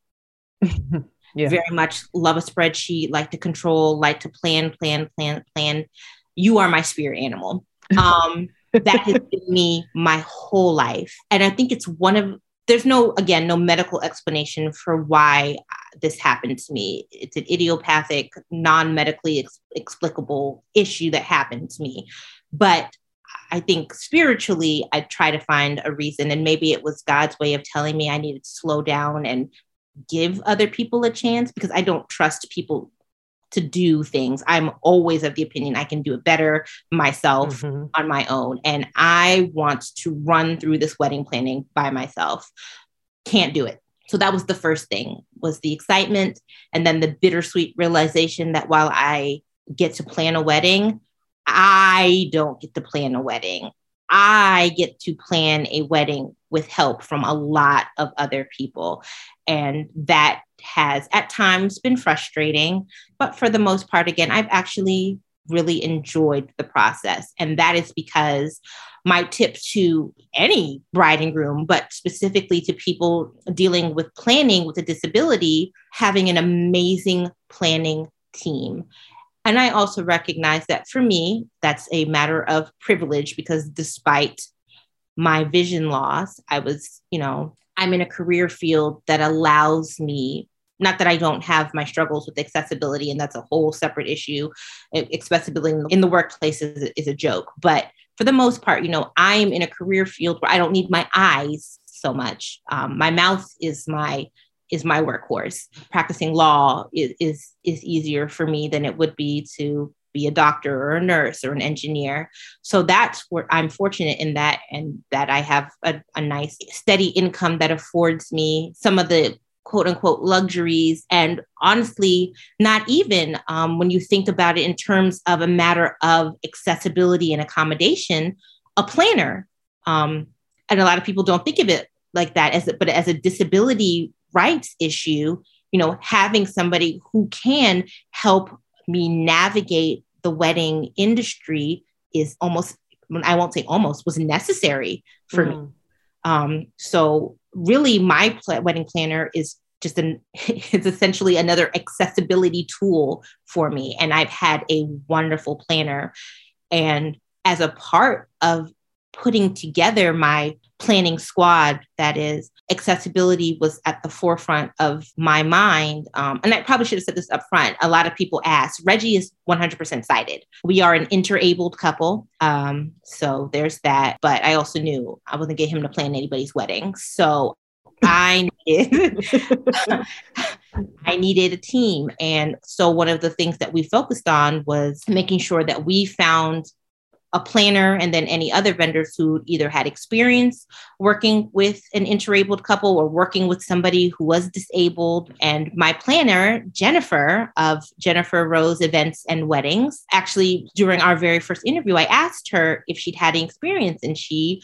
Yeah. Very much love a spreadsheet, like to control, like to plan, plan, plan, plan. You are my spirit animal. Um, that has been me my whole life. And I think it's one of, there's no, again, no medical explanation for why this happened to me. It's an idiopathic, non-medically ex- explicable issue that happened to me. But I think spiritually, I try to find a reason. And maybe it was God's way of telling me I needed to slow down and give other people a chance, because I don't trust people to do things. I'm always of the opinion I can do it better myself mm-hmm. on my own. And I want to run through this wedding planning by myself. Can't do it. So that was the first thing, was the excitement. And then the bittersweet realization that while I get to plan a wedding, I don't get to plan a wedding. I get to plan a wedding with help from a lot of other people. And that has at times been frustrating, but for the most part, again, I've actually really enjoyed the process. And that is because my tip to any bride and groom, but specifically to people dealing with planning with a disability, having an amazing planning team. And I also recognize that for me, that's a matter of privilege, because despite my vision loss, I was, you know, I'm in a career field that allows me, not that I don't have my struggles with accessibility, and that's a whole separate issue. Accessibility in the workplace is, is a joke. But for the most part, you know, I'm in a career field where I don't need my eyes so much. Um, my mouth is my is my workhorse. Practicing law is, is, is easier for me than it would be to be a doctor or a nurse or an engineer. So that's where I'm fortunate in that, and that I have a, a nice steady income that affords me some of the quote unquote luxuries. And honestly, not even um, when you think about it in terms of a matter of accessibility and accommodation, a planner. Um, and a lot of people don't think of it like that, as a, but as a disability rights issue, you know, having somebody who can help me navigate the wedding industry is almost, I won't say almost, was necessary for mm. me. Um, so really my pl- wedding planner is just an, it's essentially another accessibility tool for me. And I've had a wonderful planner. And as a part of putting together my planning squad, that is, accessibility was at the forefront of my mind. Um, and I probably should have said this up front. A lot of people ask, Reggie is one hundred percent sighted. We are an interabled couple. Um, so there's that. But I also knew I wasn't getting him to plan anybody's wedding. So I needed, I needed a team. And so one of the things that we focused on was making sure that we found a planner and then any other vendors who either had experience working with an interabled couple or working with somebody who was disabled. And my planner, Jennifer of Jennifer Rose Events and Weddings, actually during our very first interview, I asked her if she'd had any experience, and she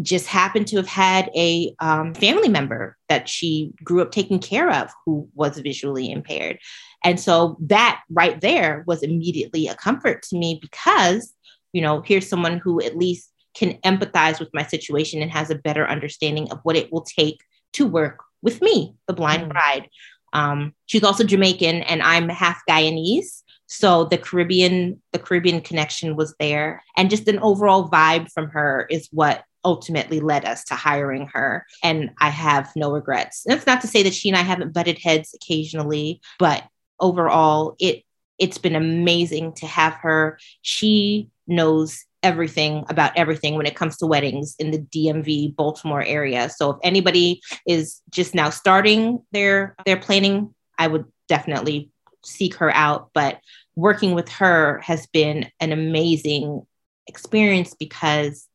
just happened to have had a um, family member that she grew up taking care of who was visually impaired. And so that right there was immediately a comfort to me because, you know, here's someone who at least can empathize with my situation and has a better understanding of what it will take to work with me, the blind bride. Um, she's also Jamaican and I'm half Guyanese. So the Caribbean, the Caribbean connection was there. And just an overall vibe from her is what ultimately led us to hiring her. And I have no regrets. That's not to say that she and I haven't butted heads occasionally, but overall it, it's been amazing to have her. She knows everything about everything when it comes to weddings in the D M V Baltimore area. So if anybody is just now starting their, their planning, I would definitely seek her out. But working with her has been an amazing experience because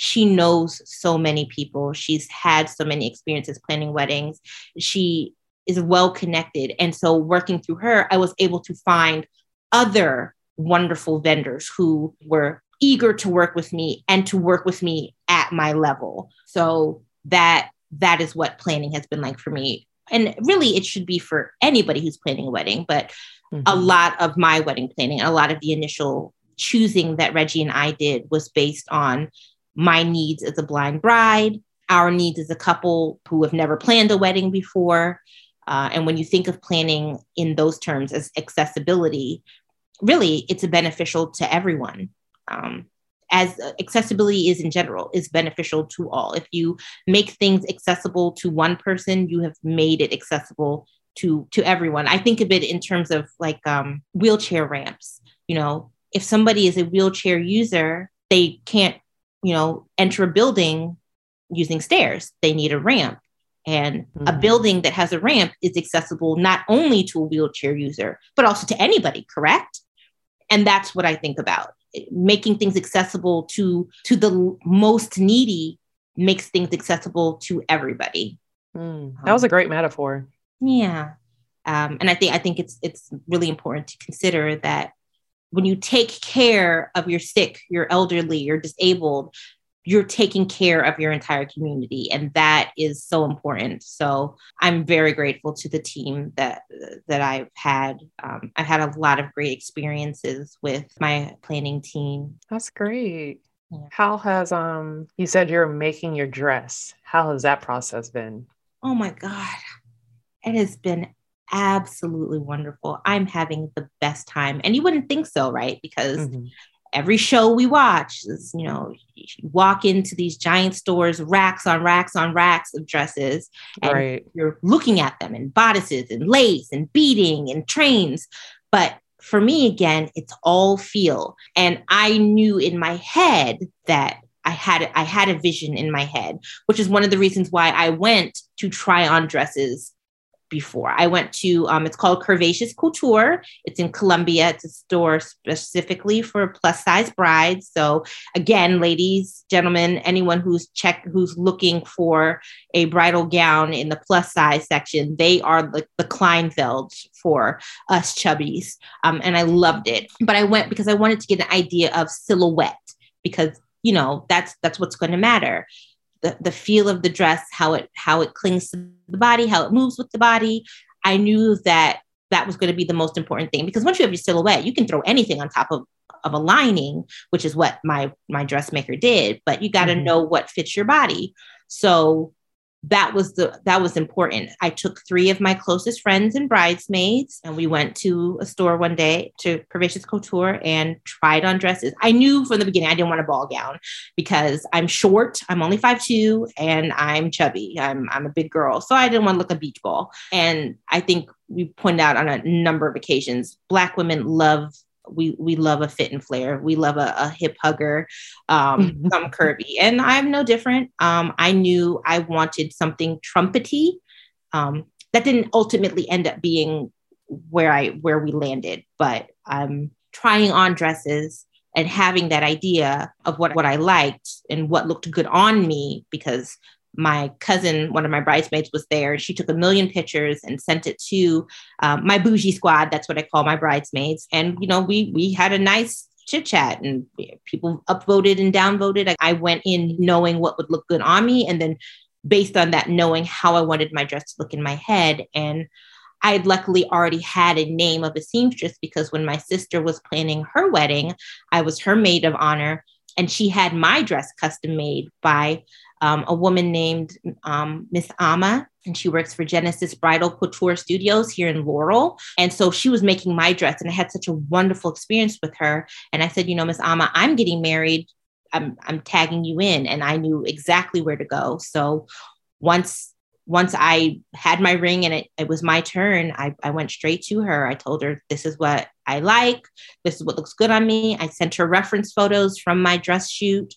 she knows so many people. She's had so many experiences planning weddings. She is well connected. And so working through her, I was able to find other wonderful vendors who were eager to work with me and to work with me at my level. So that that is what planning has been like for me. And really, it should be for anybody who's planning a wedding, but mm-hmm. a lot of my wedding planning, a lot of the initial choosing that Reggie and I did was based on my needs as a blind bride, our needs as a couple who have never planned a wedding before. Uh, and when you think of planning in those terms as accessibility, really, it's beneficial to everyone. Um, as accessibility is in general, is beneficial to all. If you make things accessible to one person, you have made it accessible to, to everyone. I think of it in terms of like um, wheelchair ramps. You know, if somebody is a wheelchair user, they can't, you know, enter a building using stairs. They need a ramp. And mm-hmm. a building that has a ramp is accessible not only to a wheelchair user, but also to anybody, correct? And that's what I think about. Making things accessible to, to the most needy makes things accessible to everybody. Mm, that was a great metaphor. Yeah. Um, and I think I think it's it's really important to consider that when you take care of your sick, your elderly, your disabled, you're taking care of your entire community. And that is so important. So I'm very grateful to the team that, that I've had. Um, I've had a lot of great experiences with my planning team. That's great. Yeah. How has, um, you said you're making your dress. How has that process been? Oh my God. It has been absolutely wonderful. I'm having the best time. And you wouldn't think so, right? Because mm-hmm. every show we watch is, you know, you walk into these giant stores, racks on racks on racks of dresses, and right. you're looking at them in bodices and lace and beading and trains. But for me, again, it's all feel. And I knew in my head that I had, I had a vision in my head, which is one of the reasons why I went to try on dresses before. I went to, um, it's called Curvaceous Couture. It's in Columbia. It's a store specifically for plus size brides. So again, ladies, gentlemen, anyone who's check, who's looking for a bridal gown in the plus size section, they are the, the Kleinfelds for us chubbies. Um, and I loved it, but I went because I wanted to get an idea of silhouette because, you know, that's, that's what's going to matter. The, the feel of the dress, how it how it clings to the body, how it moves with the body. I knew that that was going to be the most important thing because once you have your silhouette, you can throw anything on top of, of a lining, which is what my, my dressmaker did, but you got to mm-hmm. know what fits your body. So that was the, that was important. I took three of my closest friends and bridesmaids and we went to a store one day to Curvaceous Couture and tried on dresses. I knew from the beginning, I didn't want a ball gown because I'm short. I'm only five two and I'm chubby. I'm, I'm a big girl. So I didn't want to look a beach ball. And I think we pointed out on a number of occasions, Black women love we we love a fit and flare. We love a, a hip hugger. Um, some curvy, and I'm no different. Um, I knew I wanted something trumpety. Um, that didn't ultimately end up being where I where we landed, but um, trying on dresses and having that idea of what what I liked and what looked good on me, because my cousin, one of my bridesmaids, was there. She took a million pictures and sent it to um, my bougie squad. That's what I call my bridesmaids. And, you know, we we had a nice chit chat and people upvoted and downvoted. I, I went in knowing what would look good on me. And then based on that, knowing how I wanted my dress to look in my head. And I had luckily already had a name of a seamstress, because when my sister was planning her wedding, I was her maid of honor. And she had my dress custom made by Um, a woman named um, Miss Ama, and she works for Genesis Bridal Couture Studios here in Laurel. And so she was making my dress, and I had such a wonderful experience with her. And I said, you know, Miss Ama, I'm getting married. I'm, I'm tagging you in. And I knew exactly where to go. So once once I had my ring and it, it was my turn, I, I went straight to her. I told her, this is what I like. This is what looks good on me. I sent her reference photos from my dress shoot.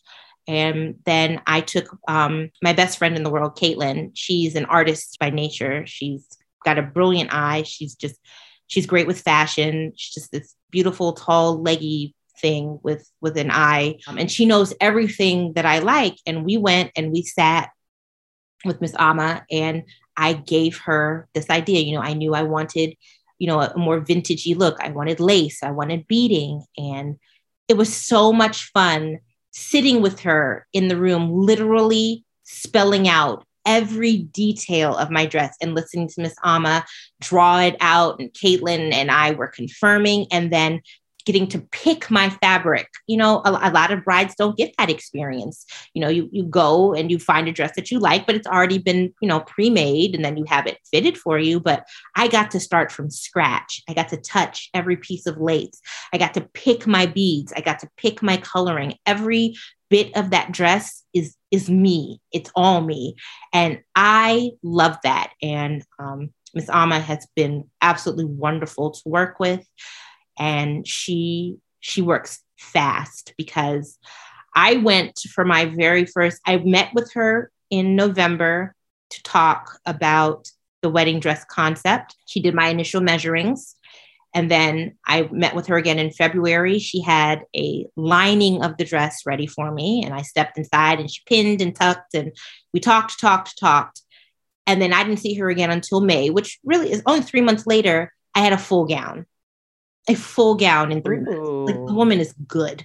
And then I took um, my best friend in the world, Caitlin. She's an artist by nature. She's got a brilliant eye. She's just, she's great with fashion. She's just this beautiful, tall, leggy thing with, with an eye. Um, and she knows everything that I like. And we went and we sat with Miss Ama, and I gave her this idea. You know, I knew I wanted, you know, a more vintagey look. I wanted lace. I wanted beading. And it was so much fun sitting with her in the room, literally spelling out every detail of my dress and listening to Miss Ama draw it out. And Caitlin and I were confirming and then getting to pick my fabric. You know, a, a lot of brides don't get that experience. You know, you, you go and you find a dress that you like, but it's already been, you know, pre-made, and then you have it fitted for you. But I got to start from scratch. I got to touch every piece of lace. I got to pick my beads. I got to pick my coloring. Every bit of that dress is, is me. It's all me. And I love that. And um, Miss Ama has been absolutely wonderful to work with. And she, she works fast, because I went for my very first, I met with her in November to talk about the wedding dress concept. She did my initial measurings. And then I met with her again in February. She had a lining of the dress ready for me. And I stepped inside and she pinned and tucked, and we talked, talked, talked. And then I didn't see her again until May, which really is only three months later. I had a full gown. A full gown in three months. Like, the woman is good.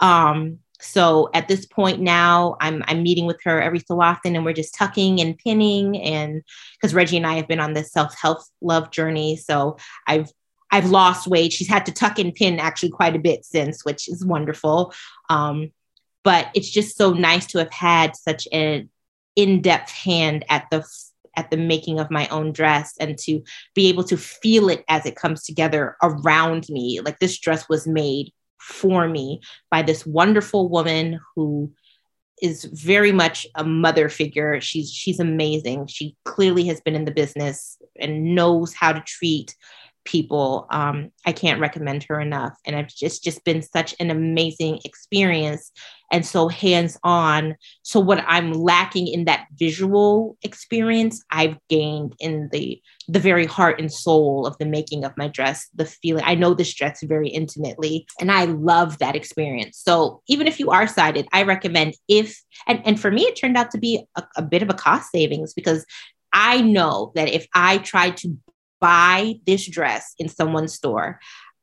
Um, so at this point now, I'm I'm meeting with her every so often, and we're just tucking and pinning. And because Reggie and I have been on this self-health love journey, so I've I've lost weight. She's had to tuck and pin actually quite a bit since, which is wonderful. Um, but it's just so nice to have had such an in-depth hand at the at the making of my own dress, and to be able to feel it as it comes together around me. Like, this dress was made for me by this wonderful woman who is very much a mother figure. She's, she's amazing. She clearly has been in the business and knows how to treat people. Um, I can't recommend her enough. And I've just, just been such an amazing experience, and so hands-on. So what I'm lacking in that visual experience, I've gained in the, the very heart and soul of the making of my dress, the feeling. I know this dress very intimately, and I love that experience. So even if you are sighted, I recommend if, and, and for me, it turned out to be a, a bit of a cost savings, because I know that if I tried to buy this dress in someone's store,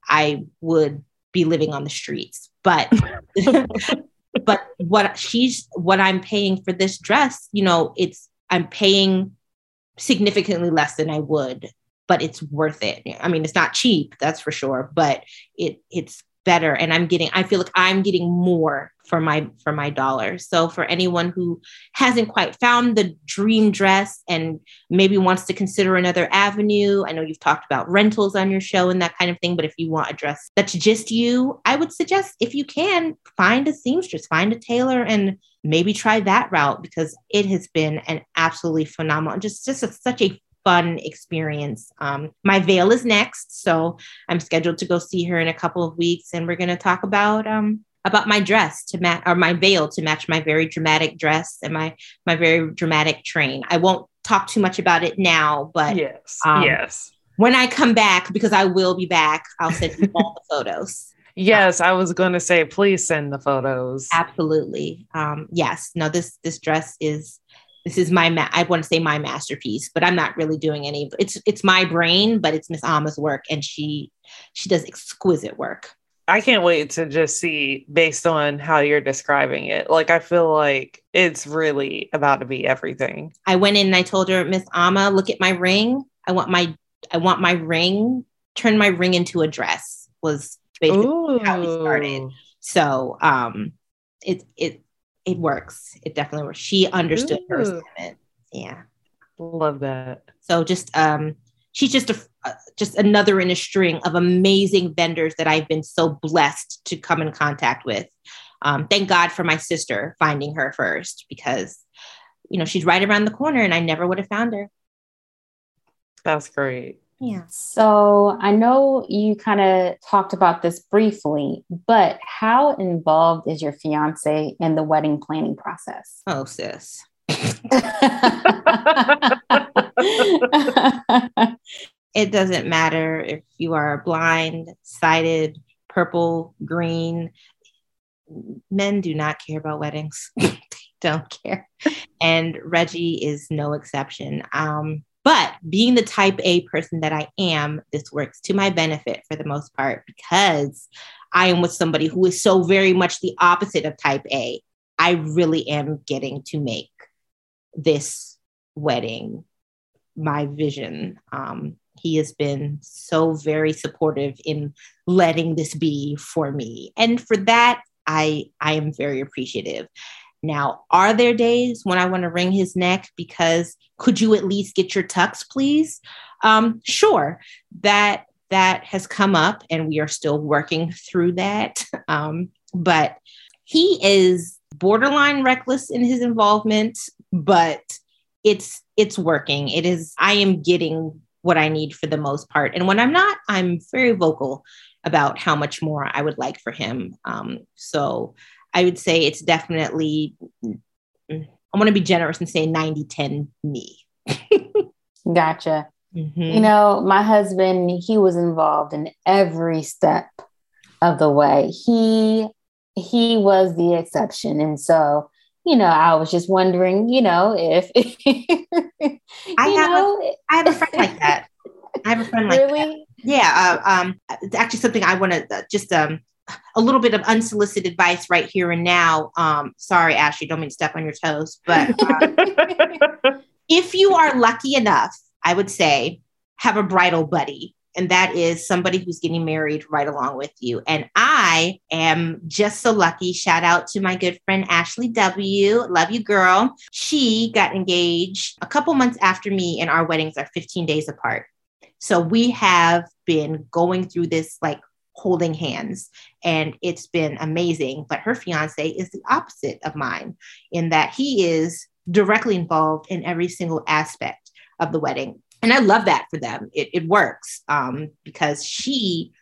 I would be living on the streets. But but what she's what I'm paying for this dress, you know, it's I'm paying significantly less than I would, but it's worth it. I mean, it's not cheap, that's for sure, but it it's better. And I'm getting, I feel like I'm getting more for my, for my dollar. So for anyone who hasn't quite found the dream dress and maybe wants to consider another avenue, I know you've talked about rentals on your show and that kind of thing, but if you want a dress that's just you, I would suggest, if you can, find a seamstress, find a tailor, and maybe try that route, because it has been an absolutely phenomenal, just, just a, such a fun experience. Um, my veil is next, so I'm scheduled to go see her in a couple of weeks, and we're going to talk about um, about my dress to match, or my veil to match my very dramatic dress and my my very dramatic train. I won't talk too much about it now, but yes, um, yes. When I come back, because I will be back, I'll send you all the photos. Yes, I was going to say, please send the photos. Absolutely. Um, yes. No, this, this dress is, this is my, ma- I want to say my masterpiece, but I'm not really doing any, it's, it's my brain, but it's Miss Amma's work. And she, she does exquisite work. I can't wait to just see, based on how you're describing it. Like, I feel like it's really about to be everything. I went in and I told her, Miss Amma, look at my ring. I want my, I want my ring, turn my ring into a dress, was basically Ooh. How we started. So um, it it it works. It definitely works. She understood Ooh. Her assignment. Yeah, love that. So just um, she's just a uh, just another in a string of amazing vendors that I've been so blessed to come in contact with. Um, thank God for my sister finding her first, because you know she's right around the corner, and I never would have found her. That's great. Yeah. So I know you kind of talked about this briefly, but how involved is your fiance in the wedding planning process? Oh, sis. It doesn't matter if you are blind, sighted, purple, green. Men do not care about weddings. They don't care. And Reggie is no exception. Um, But being the type A person that I am, this works to my benefit for the most part, because I am with somebody who is so very much the opposite of type A. I really am getting to make this wedding my vision. Um, he has been so very supportive in letting this be for me. And for that, I, I am very appreciative. Now, are there days when I want to wring his neck because could you at least get your tux, please? Um, sure, that that has come up and we are still working through that. Um, but he is borderline reckless in his involvement, but it's it's working. It is. I am getting what I need for the most part. And when I'm not, I'm very vocal about how much more I would like for him. Um, so I would say it's definitely, I want to be generous and say ninety ten me. Gotcha. Mm-hmm. You know, my husband, he was involved in every step of the way. He, he was the exception. And so, you know, I was just wondering, you know, if. I, you have know, a, I have a friend like that. I have a friend like really? That. Yeah. Uh, um, it's actually something I want to uh, just, um, a little bit of unsolicited advice right here and now. Um, sorry, Ashley, don't mean to step on your toes, but um, if you are lucky enough, I would say have a bridal buddy. And that is somebody who's getting married right along with you. And I am just so lucky. Shout out to my good friend, Ashley W. Love you, girl. She got engaged a couple months after me, and our weddings are fifteen days apart. So we have been going through this, like, holding hands, and it's been amazing. But her fiance is the opposite of mine in that he is directly involved in every single aspect of the wedding. And I love that for them. It, it works um, because she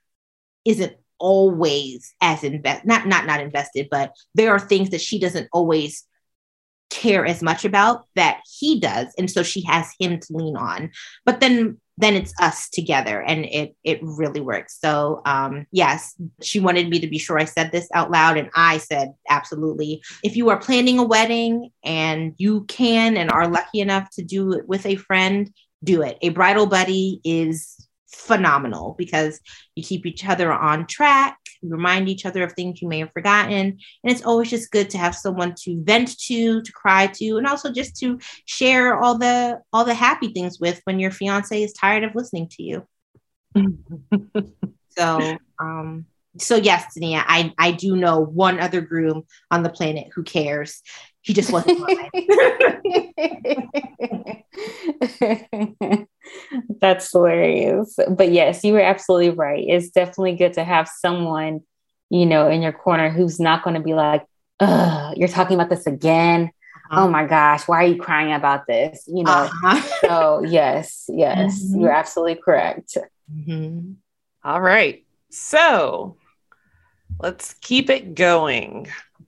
isn't always as invested, not, not, not invested, but there are things that she doesn't always care as much about that he does. And so she has him to lean on, but then then it's us together, and it it really works. So um, yes, she wanted me to be sure I said this out loud, and I said, absolutely. If you are planning a wedding and you can and are lucky enough to do it with a friend, do it. A bridal buddy is phenomenal because you keep each other on track, you remind each other of things you may have forgotten, and it's always just good to have someone to vent to, to cry to, and also just to share all the all the happy things with when your fiance is tired of listening to you. So, um, so yes, Tania, I I do know one other groom on the planet who cares. He just wasn't mine. That's hilarious. But yes, you were absolutely right. It's definitely good to have someone, you know, in your corner who's not going to be like, ugh, you're talking about this again. Uh-huh. Oh my gosh, why are you crying about this? You know, uh-huh. So yes, yes, mm-hmm. You're absolutely correct. Mm-hmm. All right. So let's keep it going.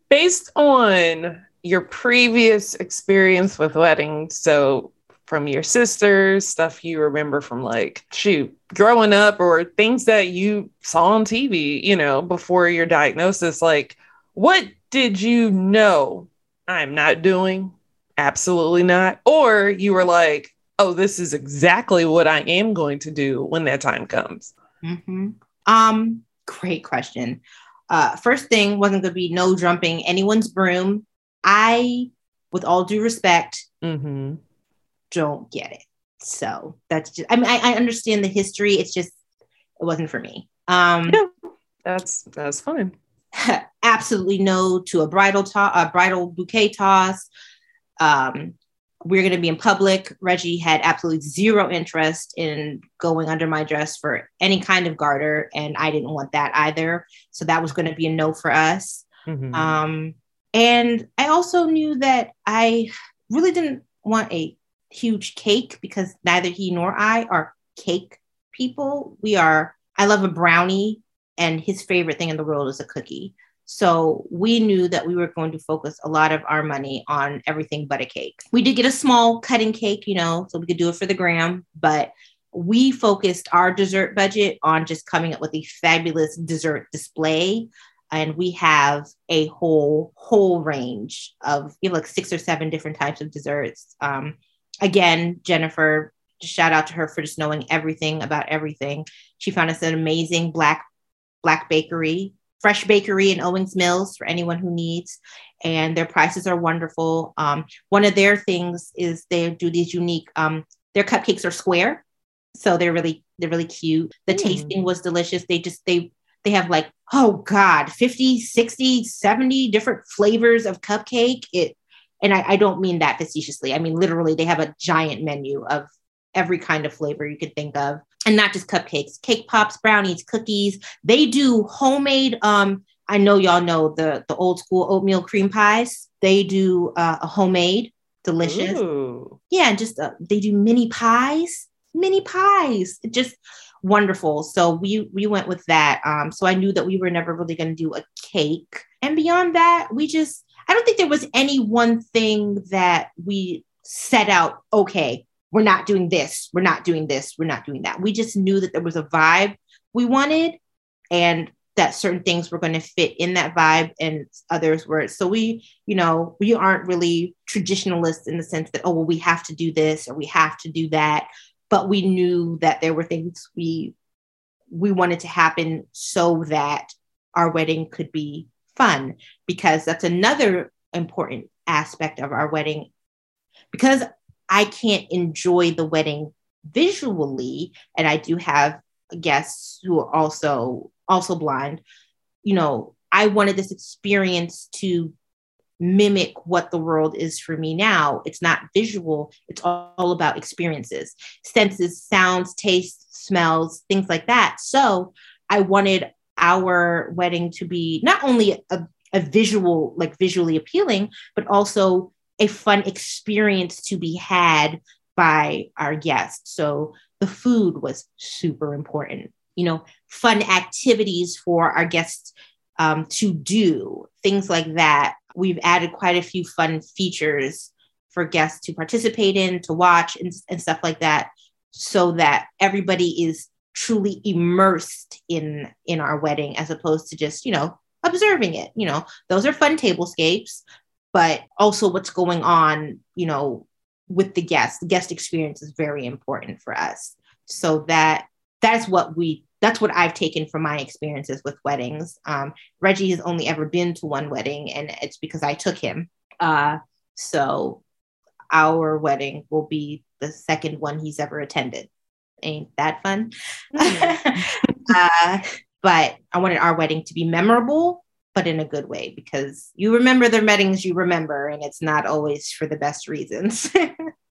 Based on your previous experience with weddings, so from your sisters, stuff you remember from like, shoot, growing up or things that you saw on T V, you know, before your diagnosis, like, what did you know I'm not doing? Absolutely not. Or you were like, oh, this is exactly what I am going to do when that time comes. Mm-hmm. Um, great question. Uh, first thing wasn't going to be no jumping anyone's broom. I, with all due respect, mm-hmm. don't get it. So that's just, I mean, I, I understand the history. It's just, it wasn't for me. Um, yeah, that's, that's fine. Absolutely no to a bridal toss, a bridal bouquet toss. Um, we're going to be in public. Reggie had absolutely zero interest in going under my dress for any kind of garter. And I didn't want that either. So that was going to be a no for us. Mm-hmm. Um, and I also knew that I really didn't want a huge cake because neither he nor I are cake people. We are, I love a brownie and his favorite thing in the world is a cookie. So we knew that we were going to focus a lot of our money on everything but a cake. We did get a small cutting cake, you know, so we could do it for the gram, but we focused our dessert budget on just coming up with a fabulous dessert display. And we have a whole, whole range of, you know, like six or seven different types of desserts. Um, Again, Jennifer, shout out to her for just knowing everything about everything. She found us an amazing black black bakery, fresh bakery in Owings Mills for anyone who needs. And their prices are wonderful. Um, one of their things is they do these unique, um, their cupcakes are square. So they're really, they're really cute. The mm. tasting was delicious. They just, they, they have like, oh God, fifty, sixty, seventy different flavors of cupcake. It, And I, I don't mean that facetiously. I mean, literally, they have a giant menu of every kind of flavor you could think of. And not just cupcakes, cake pops, brownies, cookies. They do homemade. Um, I know y'all know the, the old school oatmeal cream pies. They do uh, a homemade, delicious. Ooh. Yeah, and just uh, they do mini pies, mini pies. Just wonderful. So we we went with that. Um, so I knew that we were never really going to do a cake. And beyond that, we just... I don't think there was any one thing that we set out, okay, we're not doing this, we're not doing this, we're not doing that. We just knew that there was a vibe we wanted and that certain things were going to fit in that vibe and others were. So we, you know, we aren't really traditionalists in the sense that, oh, well, we have to do this or we have to do that. But we knew that there were things we we wanted to happen so that our wedding could be fun, because that's another important aspect of our wedding. Because I can't enjoy the wedding visually, and I do have guests who are also also blind, you know, I wanted this experience to mimic what the world is for me now. It's not visual, it's all about experiences, senses, sounds, tastes, smells, things like that. So I wanted our wedding to be not only a, a visual, like visually appealing, but also a fun experience to be had by our guests. So the food was super important, you know, fun activities for our guests um, to do, things like that. We've added quite a few fun features for guests to participate in, to watch and, and stuff like that, so that everybody is truly immersed in in our wedding, as opposed to just, you know, observing it. You know, those are fun tablescapes, but also what's going on, you know, with the guests. The guest experience is very important for us. So that that's what we that's what I've taken from my experiences with weddings. Um, Reggie has only ever been to one wedding, and it's because I took him. Uh, so our wedding will be the second one he's ever attended. Ain't that fun? uh, but I wanted our wedding to be memorable, but in a good way, because you remember the weddings you remember, and it's not always for the best reasons.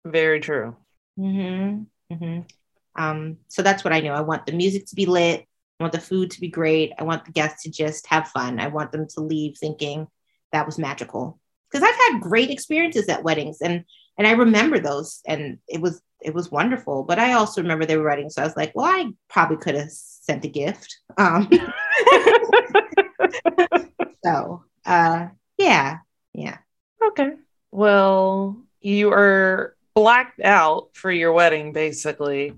Very true. Mm-hmm. Mm-hmm. Um, so that's what I knew. I want the music to be lit. I want the food to be great. I want the guests to just have fun. I want them to leave thinking that was magical. because I've had great experiences at weddings, and and I remember those, and it was it was wonderful. But I also remember they were weddings, so I was like, well, I probably could have sent a gift. Um, so uh, yeah, yeah. Okay. Well, you are blacked out for your wedding, basically.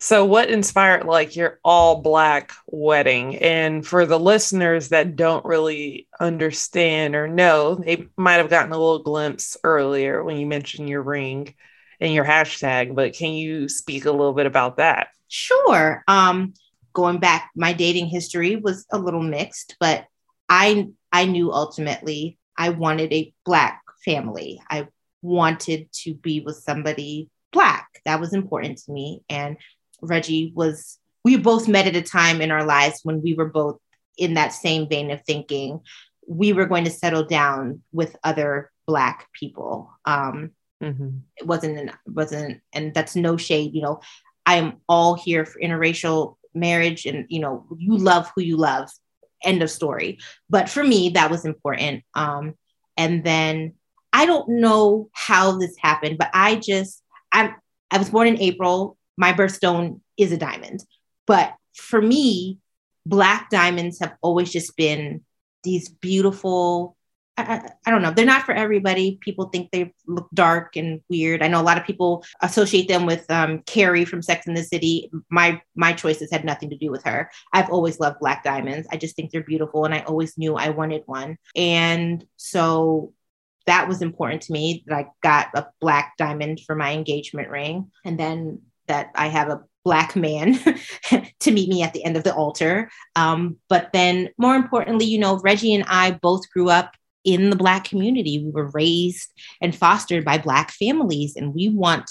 So what inspired like your all black wedding? And for the listeners that don't really understand or know, they might have gotten a little glimpse earlier when you mentioned your ring and your hashtag, but can you speak a little bit about that? Sure. Um, going back, my dating history was a little mixed, but I I knew ultimately I wanted a black family. I wanted to be with somebody black. That was important to me. And Reggie was, we both met at a time in our lives when we were both in that same vein of thinking we were going to settle down with other black people. Um, mm-hmm. It wasn't, an, wasn't, and that's no shade, you know, I am all here for interracial marriage and, you know, you love who you love, end of story. But for me, that was important. Um, and then I don't know how this happened, but I just, I, I was born in April. My birthstone is a diamond, but for me, black diamonds have always just been these beautiful, I, I, I don't know. They're not for everybody. People think they look dark and weird. I know a lot of people associate them with um, Carrie from Sex and the City. My, my choices had nothing to do with her. I've always loved black diamonds. I just think they're beautiful. And I always knew I wanted one. And so that was important to me, that I got a black diamond for my engagement ring. And then that I have a black man to meet me at the end of the altar. Um, but then more importantly, you know, Reggie and I both grew up in the black community. We were raised and fostered by black families. And we want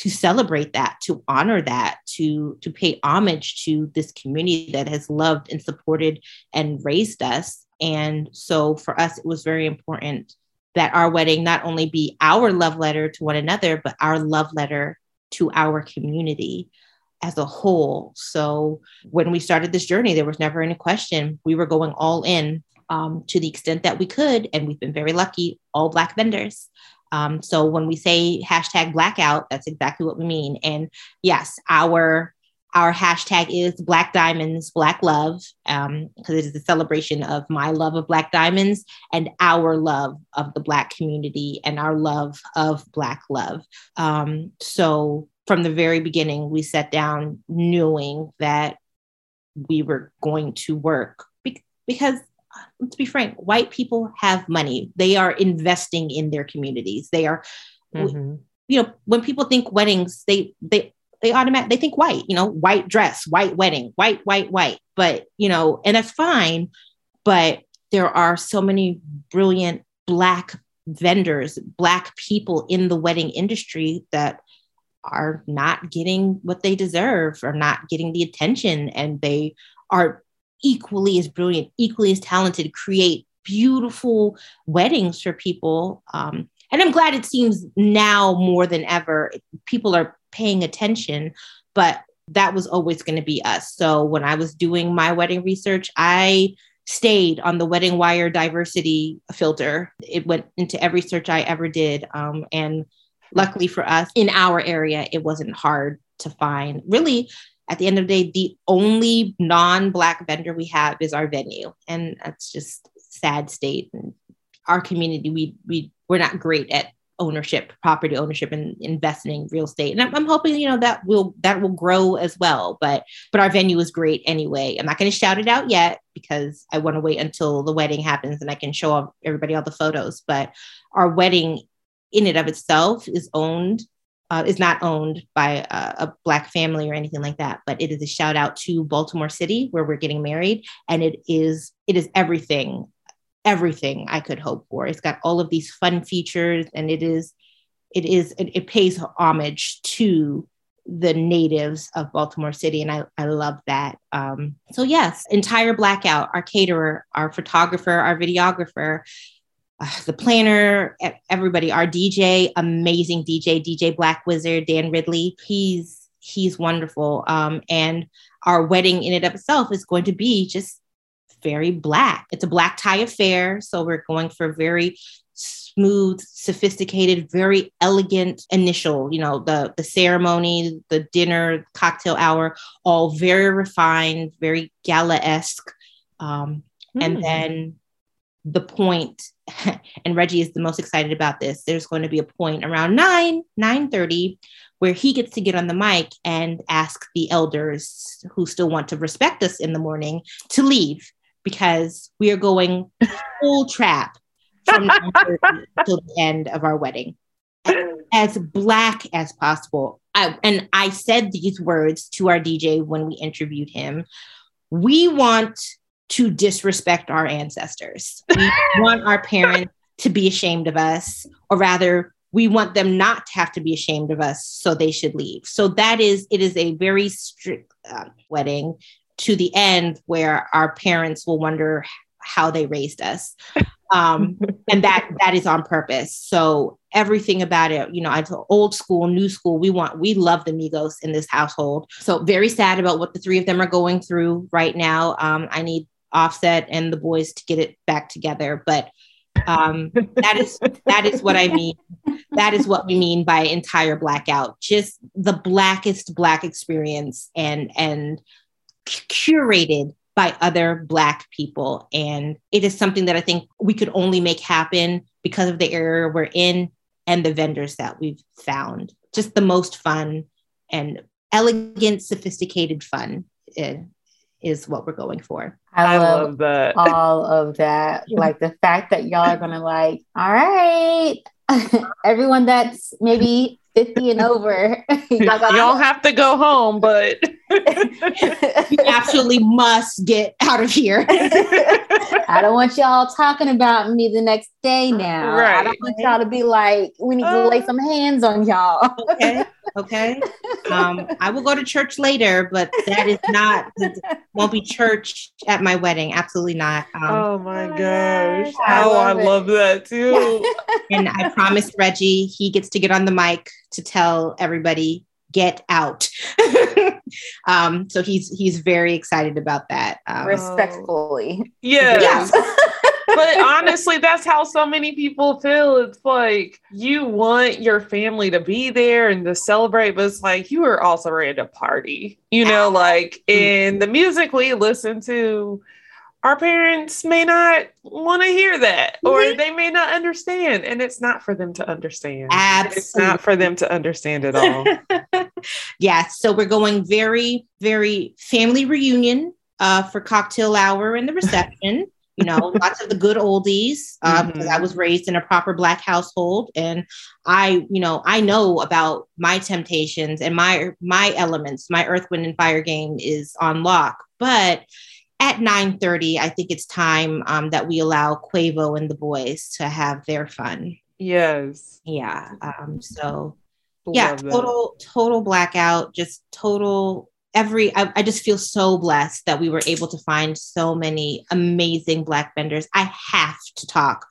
to celebrate that, to honor that, to, to pay homage to this community that has loved and supported and raised us. And so for us, it was very important that our wedding not only be our love letter to one another, but our love letter to our community as a whole. So when we started this journey, there was never any question. We were going all in um, to the extent that we could. And we've been very lucky, all Black vendors. Um, so when we say hashtag blackout, that's exactly what we mean. And yes, our Our hashtag is Black Diamonds, Black Love, because um, it is a celebration of my love of Black diamonds and our love of the Black community and our love of Black love. Um, so from the very beginning, we sat down knowing that we were going to work be- because let's be frank, white people have money. They are investing in their communities. They are, mm-hmm. you know, when people think weddings, they, they, They automatically they think white, you know, white dress, white wedding, white, white, white. But, you know, and that's fine. But there are so many brilliant Black vendors, Black people in the wedding industry that are not getting what they deserve, are not getting the attention. And they are equally as brilliant, equally as talented, create beautiful weddings for people. Um, and I'm glad it seems now more than ever, people are paying attention, but that was always going to be us. So when I was doing my wedding research, I stayed on the WeddingWire diversity filter. It went into every search I ever did. Um, and luckily for us in our area, it wasn't hard to find. Really, at the end of the day, the only non-Black vendor we have is our venue. And that's just sad state. And our community, we, we, we're not great at ownership, property ownership, and investing in real estate. And I'm, I'm hoping, you know, that will, that will grow as well, but, but our venue is great anyway. I'm not going to shout it out yet because I want to wait until the wedding happens and I can show everybody all the photos, but our wedding in and of itself is owned, uh, is not owned by a, a Black family or anything like that, but it is a shout out to Baltimore City where we're getting married. And it is, it is everything everything I could hope for. It's got all of these fun features and it is, it is, it, it pays homage to the natives of Baltimore City. And I, I love that. Um, so yes, entire blackout, our caterer, our photographer, our videographer, uh, the planner, everybody, our D J, amazing D J, D J Black Wizard, Dan Ridley. He's, he's wonderful. Um, and our wedding in and of itself is going to be just very black. It's a black tie affair. So we're going for very smooth, sophisticated, very elegant initial, you know, the, the ceremony, the dinner, cocktail hour, all very refined, very gala-esque. Um, mm. And then the point, and Reggie is the most excited about this. There's going to be a point around nine, nine thirty, where he gets to get on the mic and ask the elders who still want to respect us in the morning to leave, because we are going full trap from nine thirty till the end of our wedding, as black as possible. I, and I said these words to our D J when we interviewed him. We want to disrespect our ancestors. We want our parents to be ashamed of us, or rather, we want them not to have to be ashamed of us, so they should leave. So that is, it is a very strict uh, wedding to the end, where our parents will wonder how they raised us. Um, and that, that is on purpose. So everything about it, you know, I told old school, new school, we want, we love the Migos in this household. So very sad about what the three of them are going through right now. Um, I need Offset and the boys to get it back together. But um, that is, that is what I mean. That is what we mean by entire blackout, just the blackest black experience, and, and curated by other black people. And it is something that I think we could only make happen because of the area we're in and the vendors that we've found. Just the most fun and elegant, sophisticated fun is what we're going for. I, I love, love that. All of that. Like the fact that y'all are going to like, all right, everyone that's maybe fifty and over, y'all, y'all have to go home, but you absolutely must get out of here. I don't want y'all talking about me the next day now. Right. I don't want y'all to be like, we need uh, to lay some hands on y'all. Okay. Okay. Um, I will go to church later, but that is not, won't be church at my wedding. Absolutely not. Um, oh my gosh. I oh, love I love it. That too. And I promised Reggie, he gets to get on the mic to tell everybody, get out. um, so he's, he's very excited about that. Um, Respectfully. Yes. Yeah. But honestly, that's how so many people feel. It's like you want your family to be there and to celebrate, but it's like you are also ready to party, you know, like in the music we listen to, our parents may not want to hear that, or mm-hmm. they may not understand. And it's not for them to understand. Absolutely. It's not for them to understand at all. Yeah. So we're going very, very family reunion uh, for cocktail hour and the reception. You know, lots of the good oldies. Um, mm-hmm. 'Cause I was raised in a proper black household, and I, you know, I know about my temptations and my, my elements. My earth, wind, and fire game is on lock. But at nine thirty, I think it's time um, that we allow Quavo and the boys to have their fun. Yes. Yeah. Um, so, Love yeah, total, that. total blackout, just total every, I, I just feel so blessed that we were able to find so many amazing black vendors. I have to talk.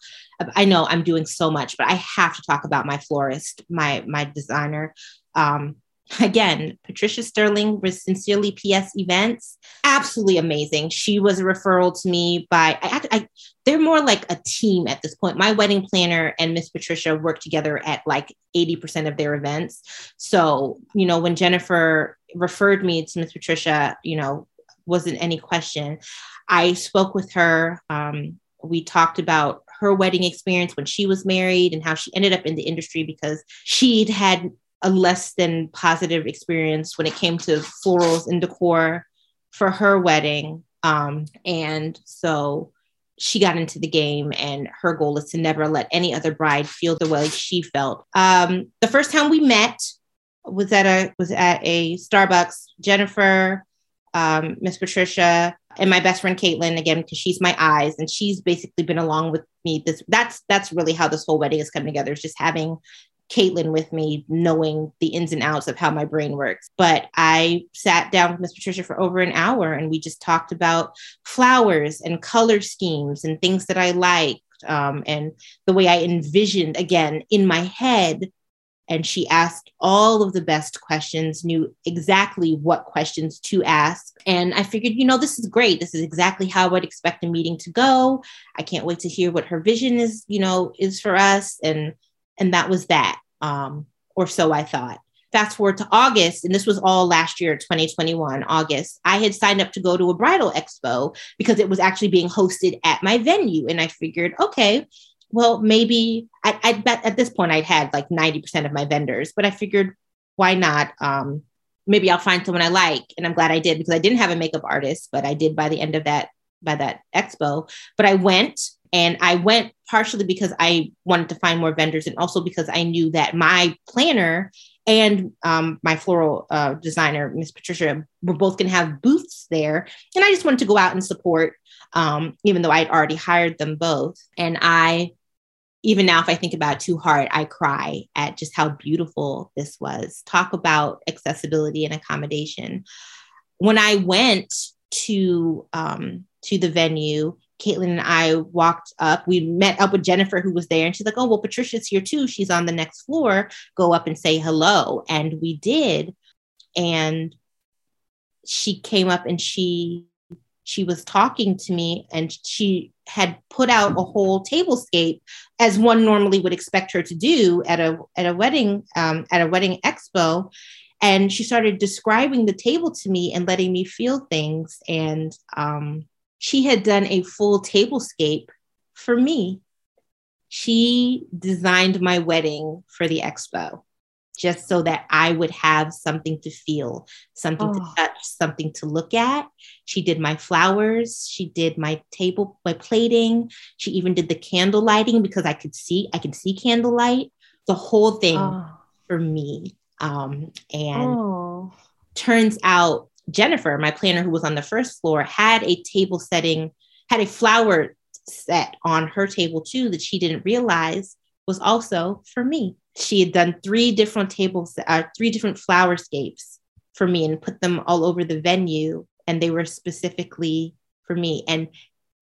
I know I'm doing so much, but I have to talk about my florist, my, my designer. Um, Again, Patricia Sterling with Sincerely P S Events. Absolutely amazing. She was a referral to me by, I, I, they're more like a team at this point. My wedding planner and Miss Patricia work together at like eighty percent of their events. So, you know, when Jennifer referred me to Miss Patricia, you know, wasn't any question. I spoke with her. Um, we talked about her wedding experience when she was married and how she ended up in the industry because she'd had a less than positive experience when it came to florals and decor for her wedding. Um, and so she got into the game, and her goal is to never let any other bride feel the way she felt. Um, the first time we met was at a, was at a Starbucks. Jennifer, um, Miss Patricia, and my best friend, Caitlin, again, because she's my eyes, and she's basically been along with me. This that's, that's really how this whole wedding has come together, is just having Caitlin with me, knowing the ins and outs of how my brain works. But I sat down with Miss Patricia for over an hour, and we just talked about flowers and color schemes and things that I liked, um, and the way I envisioned, again, in my head, and she asked all of the best questions, knew exactly what questions to ask. And I figured, you know, this is great. This is exactly how I would expect a meeting to go. I can't wait to hear what her vision is, you know, is for us. And, and that was that, um, or so I thought. Fast forward to August, and this was all last year, twenty twenty-one, August, I had signed up to go to a bridal expo because it was actually being hosted at my venue. And I figured, okay, well, maybe I, I bet at this point I'd had like ninety percent of my vendors, but I figured, why not? Um, maybe I'll find someone I like. And I'm glad I did, because I didn't have a makeup artist, but I did by the end of that, by that expo. But I went, and I went partially because I wanted to find more vendors, and also because I knew that my planner and um, my floral uh, designer, Miss Patricia, we're both going to have booths there. And I just wanted to go out and support, um, even though I'd already hired them both. And I, even now, if I think about it too hard, I cry at just how beautiful this was. Talk about accessibility and accommodation. When I went to, um, to the venue, Caitlin and I walked up, we met up with Jennifer, who was there, and she's like, oh, well, Patricia's here too. She's on the next floor. Go up and say hello. And we did. And she came up and she, she was talking to me, and she had put out a whole tablescape, as one normally would expect her to do at a, at a wedding, um, at a wedding expo. And she started describing the table to me and letting me feel things. And, um, she had done a full tablescape for me. She designed my wedding for the expo just so that I would have something to feel, something oh. to touch, something to look at. She did my flowers. She did my table, my plating. She even did the candle lighting, because I could see, I can see candlelight, the whole thing oh. for me. Um, and oh. turns out, Jennifer, my planner, who was on the first floor, had a table setting, had a flower set on her table too, that she didn't realize was also for me. She had done three different tables, uh, three different flowerscapes for me, and put them all over the venue. And they were specifically for me. And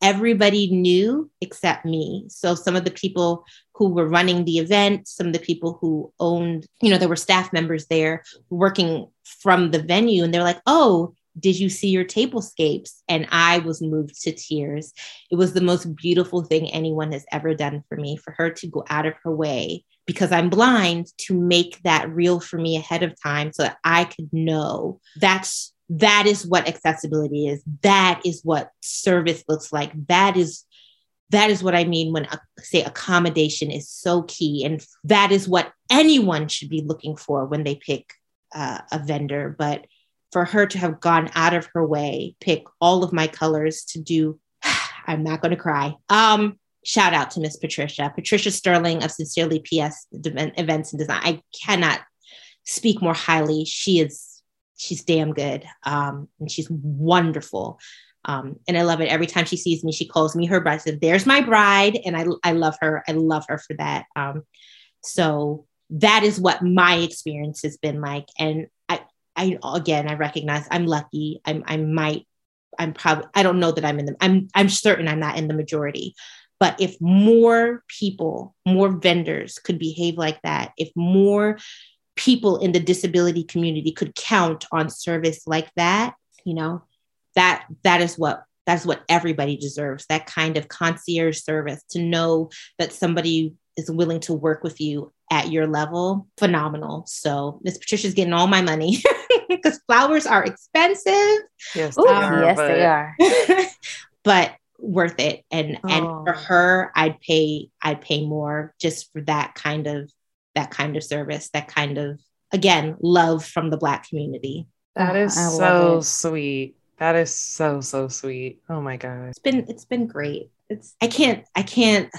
everybody knew except me. So some of the people who were running the event, some of the people who owned, you know, there were staff members there working from the venue, and they're like, oh, did you see your tablescapes? And I was moved to tears. It was the most beautiful thing anyone has ever done for me, for her to go out of her way, because I'm blind, to make that real for me ahead of time so that I could know that's That is what accessibility is. That is what service looks like. That is, that is what I mean when I say accommodation is so key. And that is what anyone should be looking for when they pick uh, a vendor. But for her to have gone out of her way, pick all of my colors to do, I'm not going to cry. Um, shout out to Miss Patricia, Patricia Sterling of Sincerely P S Events and Design. I cannot speak more highly. She is She's damn good. Um, and she's wonderful. Um, and I love it. Every time she sees me, she calls me her bride. I said, there's my bride. And I, I love her. I love her for that. Um, so that is what my experience has been like. And I, I, again, I recognize I'm lucky. I'm, I might, I'm probably, I don't know that I'm in the, I'm, I'm certain I'm not in the majority, but if more people, more vendors could behave like that, if more people in the disability community could count on service like that, you know, that, that is what, that's what everybody deserves. That kind of concierge service, to know that somebody is willing to work with you at your level. Phenomenal. So Miss Patricia's getting all my money, because flowers are expensive. Yes, they Ooh, are. Yes, but... they are. But worth it. And, oh. and for her, I'd pay, I'd pay more just for that kind of, that kind of service, that kind of, again, love from the Black community. That is so sweet. That is so, so sweet. Oh my God. It's been, it's been great. It's, I can't, I can't,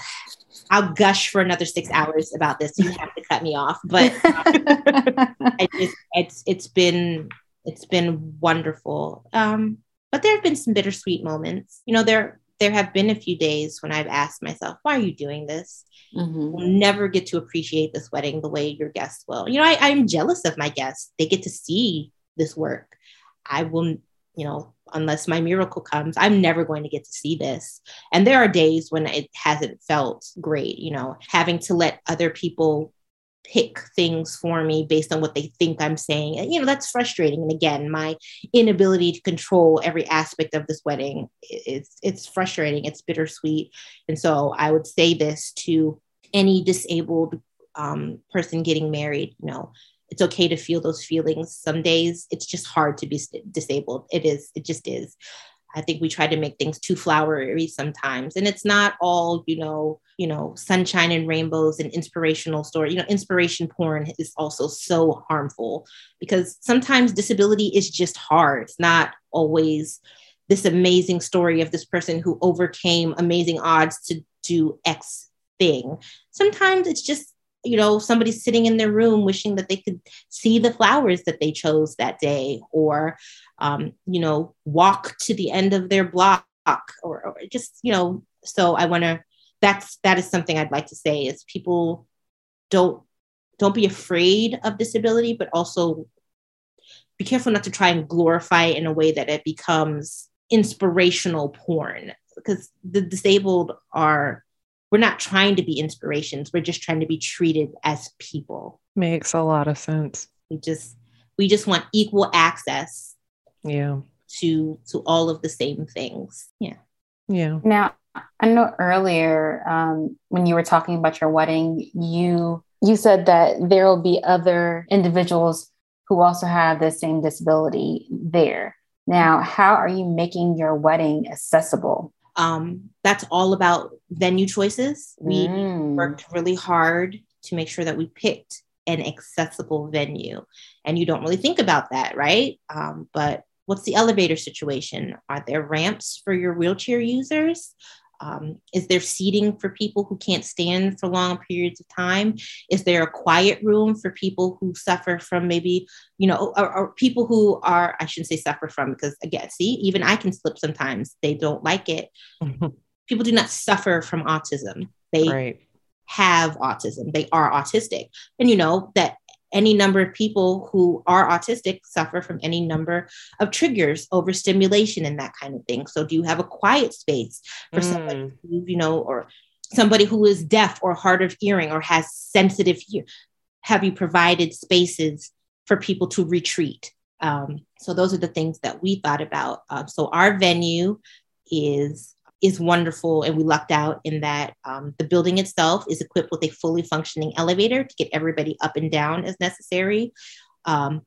I'll gush for another six hours about this. You have to cut me off, but um, I just, it's, it's been, it's been wonderful. Um, but there have been some bittersweet moments. You know, there, there have been a few days when I've asked myself, why are you doing this? Mm-hmm. We'll never get to appreciate this wedding the way your guests will. You know, I, I'm jealous of my guests. They get to see this work. I will, you know, unless my miracle comes, I'm never going to get to see this. And there are days when it hasn't felt great, you know, having to let other people pick things for me based on what they think I'm saying. And, you know, that's frustrating. And again, my inability to control every aspect of this wedding, it's, it's frustrating. It's bittersweet. And so I would say this to any disabled um, person getting married, you know, it's okay to feel those feelings. Some days it's just hard to be disabled. It is. It just is. I think we try to make things too flowery sometimes. And it's not all, you know, you know, sunshine and rainbows and inspirational story. You know, inspiration porn is also so harmful because sometimes disability is just hard. It's not always this amazing story of this person who overcame amazing odds to do X thing. Sometimes it's just, you know, somebody sitting in their room wishing that they could see the flowers that they chose that day, or, um, you know, walk to the end of their block, or, or just, you know, so I want to, that's, that is something I'd like to say is people don't, don't be afraid of disability, but also be careful not to try and glorify it in a way that it becomes inspirational porn, because the disabled are, we're not trying to be inspirations. We're just trying to be treated as people. Makes a lot of sense. We just, we just want equal access. Yeah. To, to all of the same things. Yeah. Yeah. Now, I know earlier um, when you were talking about your wedding, you, you said that there will be other individuals who also have the same disability there. Now, how are you making your wedding accessible? Um, that's all about venue choices. We mm. worked really hard to make sure that we picked an accessible venue, and you don't really think about that, right? Um, but what's the elevator situation? Are there ramps for your wheelchair users? Um, is there seating for people who can't stand for long periods of time? Is there a quiet room for people who suffer from maybe, you know, or, or people who are, I shouldn't say suffer from, because again, see, even I can slip sometimes. They don't like it. Mm-hmm. People do not suffer from autism. They right. have autism. They are autistic. And you know that any number of people who are autistic suffer from any number of triggers, overstimulation, and that kind of thing. So do you have a quiet space for mm. somebody who, you know, or somebody who is deaf or hard of hearing or has sensitive ear? Have you provided spaces for people to retreat? Um, so those are the things that we thought about. Uh, so our venue is is wonderful. And we lucked out in that um, the building itself is equipped with a fully functioning elevator to get everybody up and down as necessary. Um,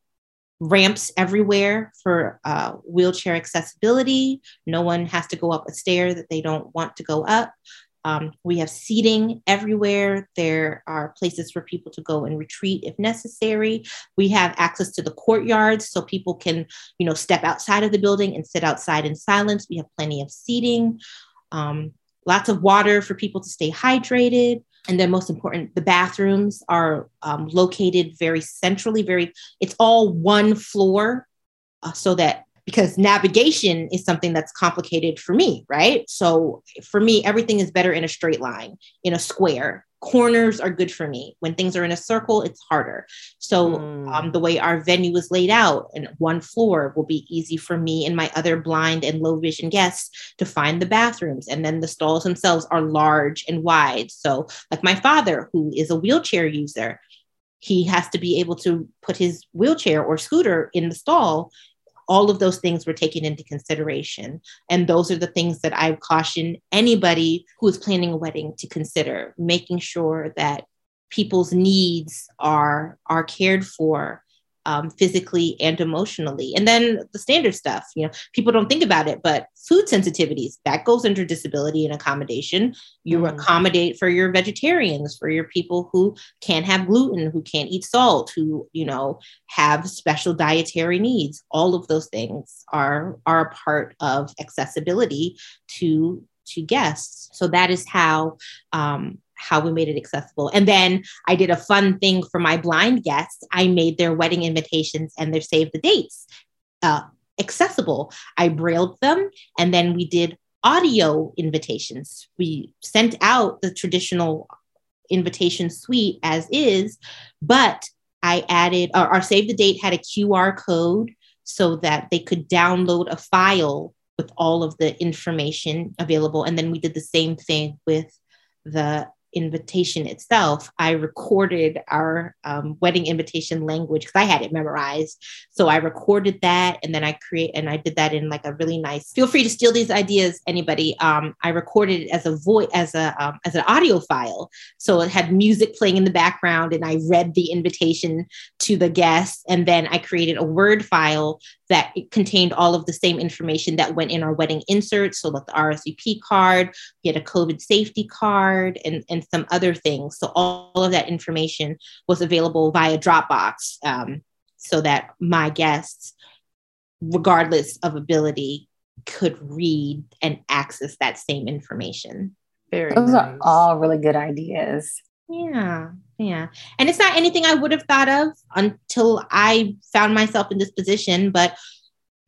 ramps everywhere for uh, wheelchair accessibility. No one has to go up a stair that they don't want to go up. Um, we have seating everywhere. There are places for people to go and retreat if necessary. We have access to the courtyards so people can, you know, step outside of the building and sit outside in silence. We have plenty of seating, um, lots of water for people to stay hydrated. And then most important, the bathrooms are um, located very centrally, very, it's all one floor uh, so that because navigation is something that's complicated for me, right? So for me, everything is better in a straight line, in a square. Corners are good for me. When things are in a circle, it's harder. So mm. um, the way our venue is laid out and one floor will be easy for me and my other blind and low vision guests to find the bathrooms. And then the stalls themselves are large and wide. So like my father, who is a wheelchair user, he has to be able to put his wheelchair or scooter in the stall. All of those things were taken into consideration. And those are the things that I caution anybody who is planning a wedding to consider, making sure that people's needs are, are cared for um, physically and emotionally. And then the standard stuff, you know, people don't think about it, but food sensitivities, that goes under disability and accommodation. You mm. accommodate for your vegetarians, for your people who can't have gluten, who can't eat salt, who, you know, have special dietary needs. All of those things are, are a part of accessibility to, to guests. So that is how, um, how we made it accessible. And then I did a fun thing for my blind guests. I made their wedding invitations and their save the dates uh, accessible. I brailled them. And then we did audio invitations. We sent out the traditional invitation suite as is, but I added our, our save the date had a Q R code so that they could download a file with all of the information available. And then we did the same thing with the invitation itself, I recorded our um, wedding invitation language because I had it memorized. So I recorded that, and then I create and I did that in like a really nice. Feel free to steal these ideas, anybody. Um, I recorded it as a voice, as a um, as an audio file. So it had music playing in the background, and I read the invitation to the guests, and then I created a Word file that it contained all of the same information that went in our wedding insert. So like the R S V P card, we had a COVID safety card, and, and some other things. So all, all of that information was available via Dropbox um, so that my guests, regardless of ability, could read and access that same information. Very Those nice. Are all really good ideas. Yeah. Yeah. And it's not anything I would have thought of until I found myself in this position. But,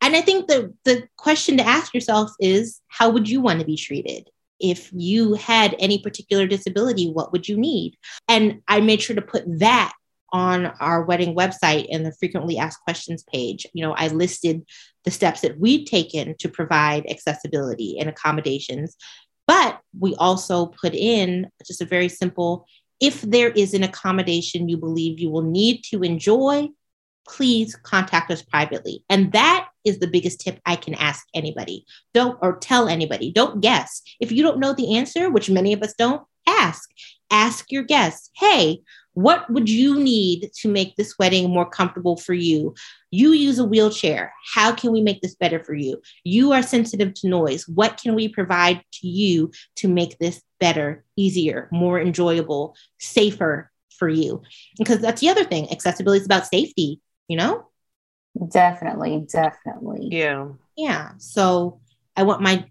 and I think the, the question to ask yourself is, how would you want to be treated? If you had any particular disability, what would you need? And I made sure to put that on our wedding website in the frequently asked questions page. You know, I listed the steps that we've taken to provide accessibility and accommodations, but we also put in just a very simple, if there is an accommodation you believe you will need to enjoy, please contact us privately. And that is the biggest tip I can ask anybody. Don't or tell anybody, don't guess. If you don't know the answer, which many of us don't, ask. Ask your guests, hey, what would you need to make this wedding more comfortable for you? You use a wheelchair. How can we make this better for you? You are sensitive to noise. What can we provide to you to make this better, easier, more enjoyable, safer for you? Because that's the other thing. Accessibility is about safety, you know? Definitely. Definitely. Yeah. Yeah. So I want my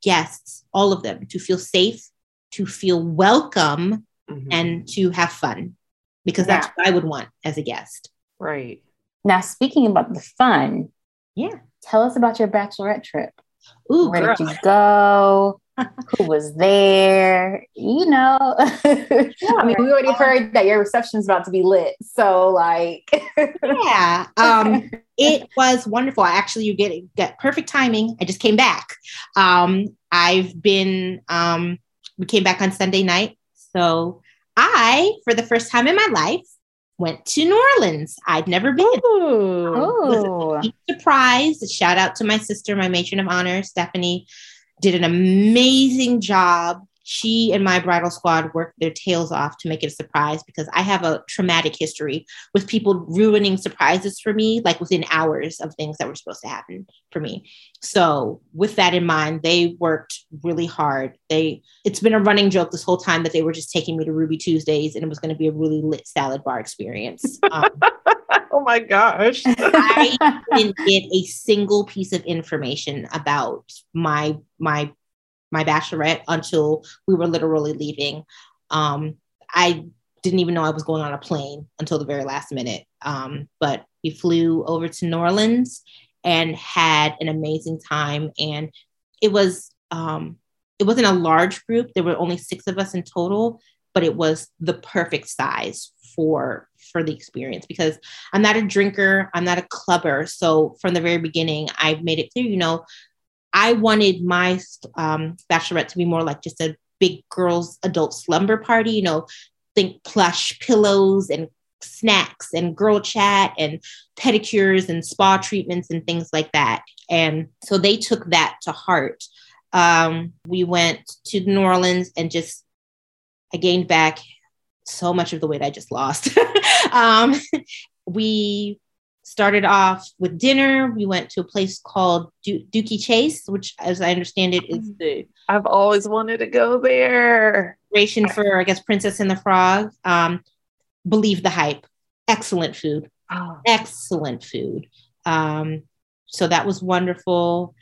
guests, all of them, to feel safe, to feel welcome, mm-hmm. and to have fun, because yeah. that's what I would want as a guest. Right. Now, speaking about the fun, yeah, tell us about your bachelorette trip. Ooh, Where girl. did you go? Who was there? You know, yeah, I mean, we already heard that your reception's about to be lit. So, like, yeah, um, it was wonderful. Actually, you get that perfect timing. I just came back. Um, I've been. Um, we came back on Sunday night, so I, for the first time in my life, went to New Orleans. I'd never been. Ooh. Was a big surprise. A shout out to my sister, my matron of honor, Stephanie, did an amazing job. She and my bridal squad worked their tails off to make it a surprise, because I have a traumatic history with people ruining surprises for me, like within hours of things that were supposed to happen for me. So with that in mind, they worked really hard. They, it's been a running joke this whole time that they were just taking me to Ruby Tuesdays and it was going to be a really lit salad bar experience. Um, oh my gosh. I didn't get a single piece of information about my, my my bachelorette until we were literally leaving. Um, I didn't even know I was going on a plane until the very last minute. Um, but we flew over to New Orleans and had an amazing time. And it was, um, it wasn't a large group. There were only six of us in total, but it was the perfect size for, for the experience, because I'm not a drinker. I'm not a clubber. So from the very beginning, I've made it clear, you know, I wanted my um, bachelorette to be more like just a big girls' adult slumber party, you know, think plush pillows and snacks and girl chat and pedicures and spa treatments and things like that. And so they took that to heart. Um, we went to New Orleans and just, I gained back so much of the weight I just lost. um, we started off with dinner. We went to a place called Do- Dookie Chase, which, as I understand it, is the... I've always wanted to go there. Inspiration for, I guess, Princess and the Frog. Um, believe the hype. Excellent food. Oh. Excellent food. Um, so that was wonderful.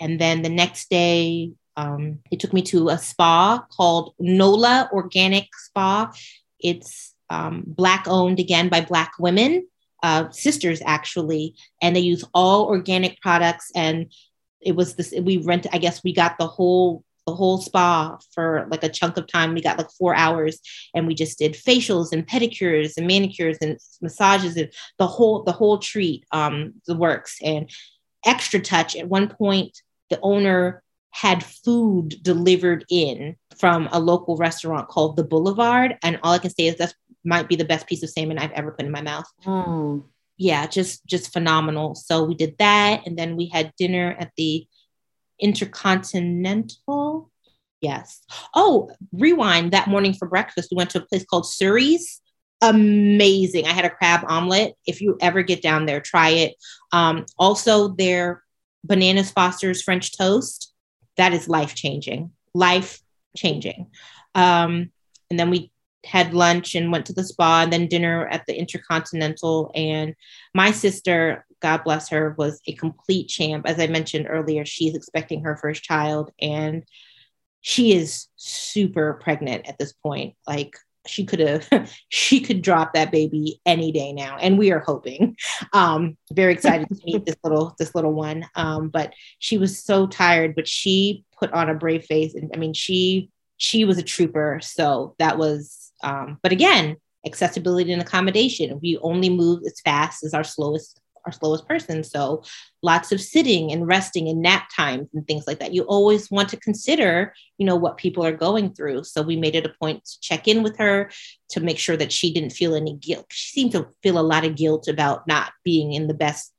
And then the next day, um, it took me to a spa called NOLA Organic Spa. It's um, Black owned, again, by Black women. Uh, sisters actually, and they use all organic products. And it was this, we rent, I guess we got the whole, the whole spa for like a chunk of time. We got like four hours and we just did facials and pedicures and manicures and massages and the whole, the whole treat, um, the works. And extra touch, at one point, the owner had food delivered in from a local restaurant called The Boulevard. And all I can say is that might be the best piece of salmon I've ever put in my mouth. Mm. Yeah, just, just phenomenal. So we did that. And then we had dinner at the Intercontinental. Yes. Oh, rewind that morning for breakfast. We went to a place called Surrey's. Amazing. I had a crab omelet. If you ever get down there, try it. Um, also, their Bananas Foster's French toast. That is life-changing. Life-changing. Um, and then we had lunch and went to the spa and then dinner at the Intercontinental. And my sister, God bless her, was a complete champ. As I mentioned earlier, she's expecting her first child and she is super pregnant at this point. Like she could have, she could drop that baby any day now. And we are hoping, um, very excited to meet this little, this little one. Um, but she was so tired, but she put on a brave face. And I mean, she, she was a trooper. So that was, um, but again, accessibility and accommodation. We only move as fast as our slowest, our slowest person. So lots of sitting and resting and nap times and things like that. You always want to consider, you know, what people are going through. So we made it a point to check in with her to make sure that she didn't feel any guilt. She seemed to feel a lot of guilt about not being in the best,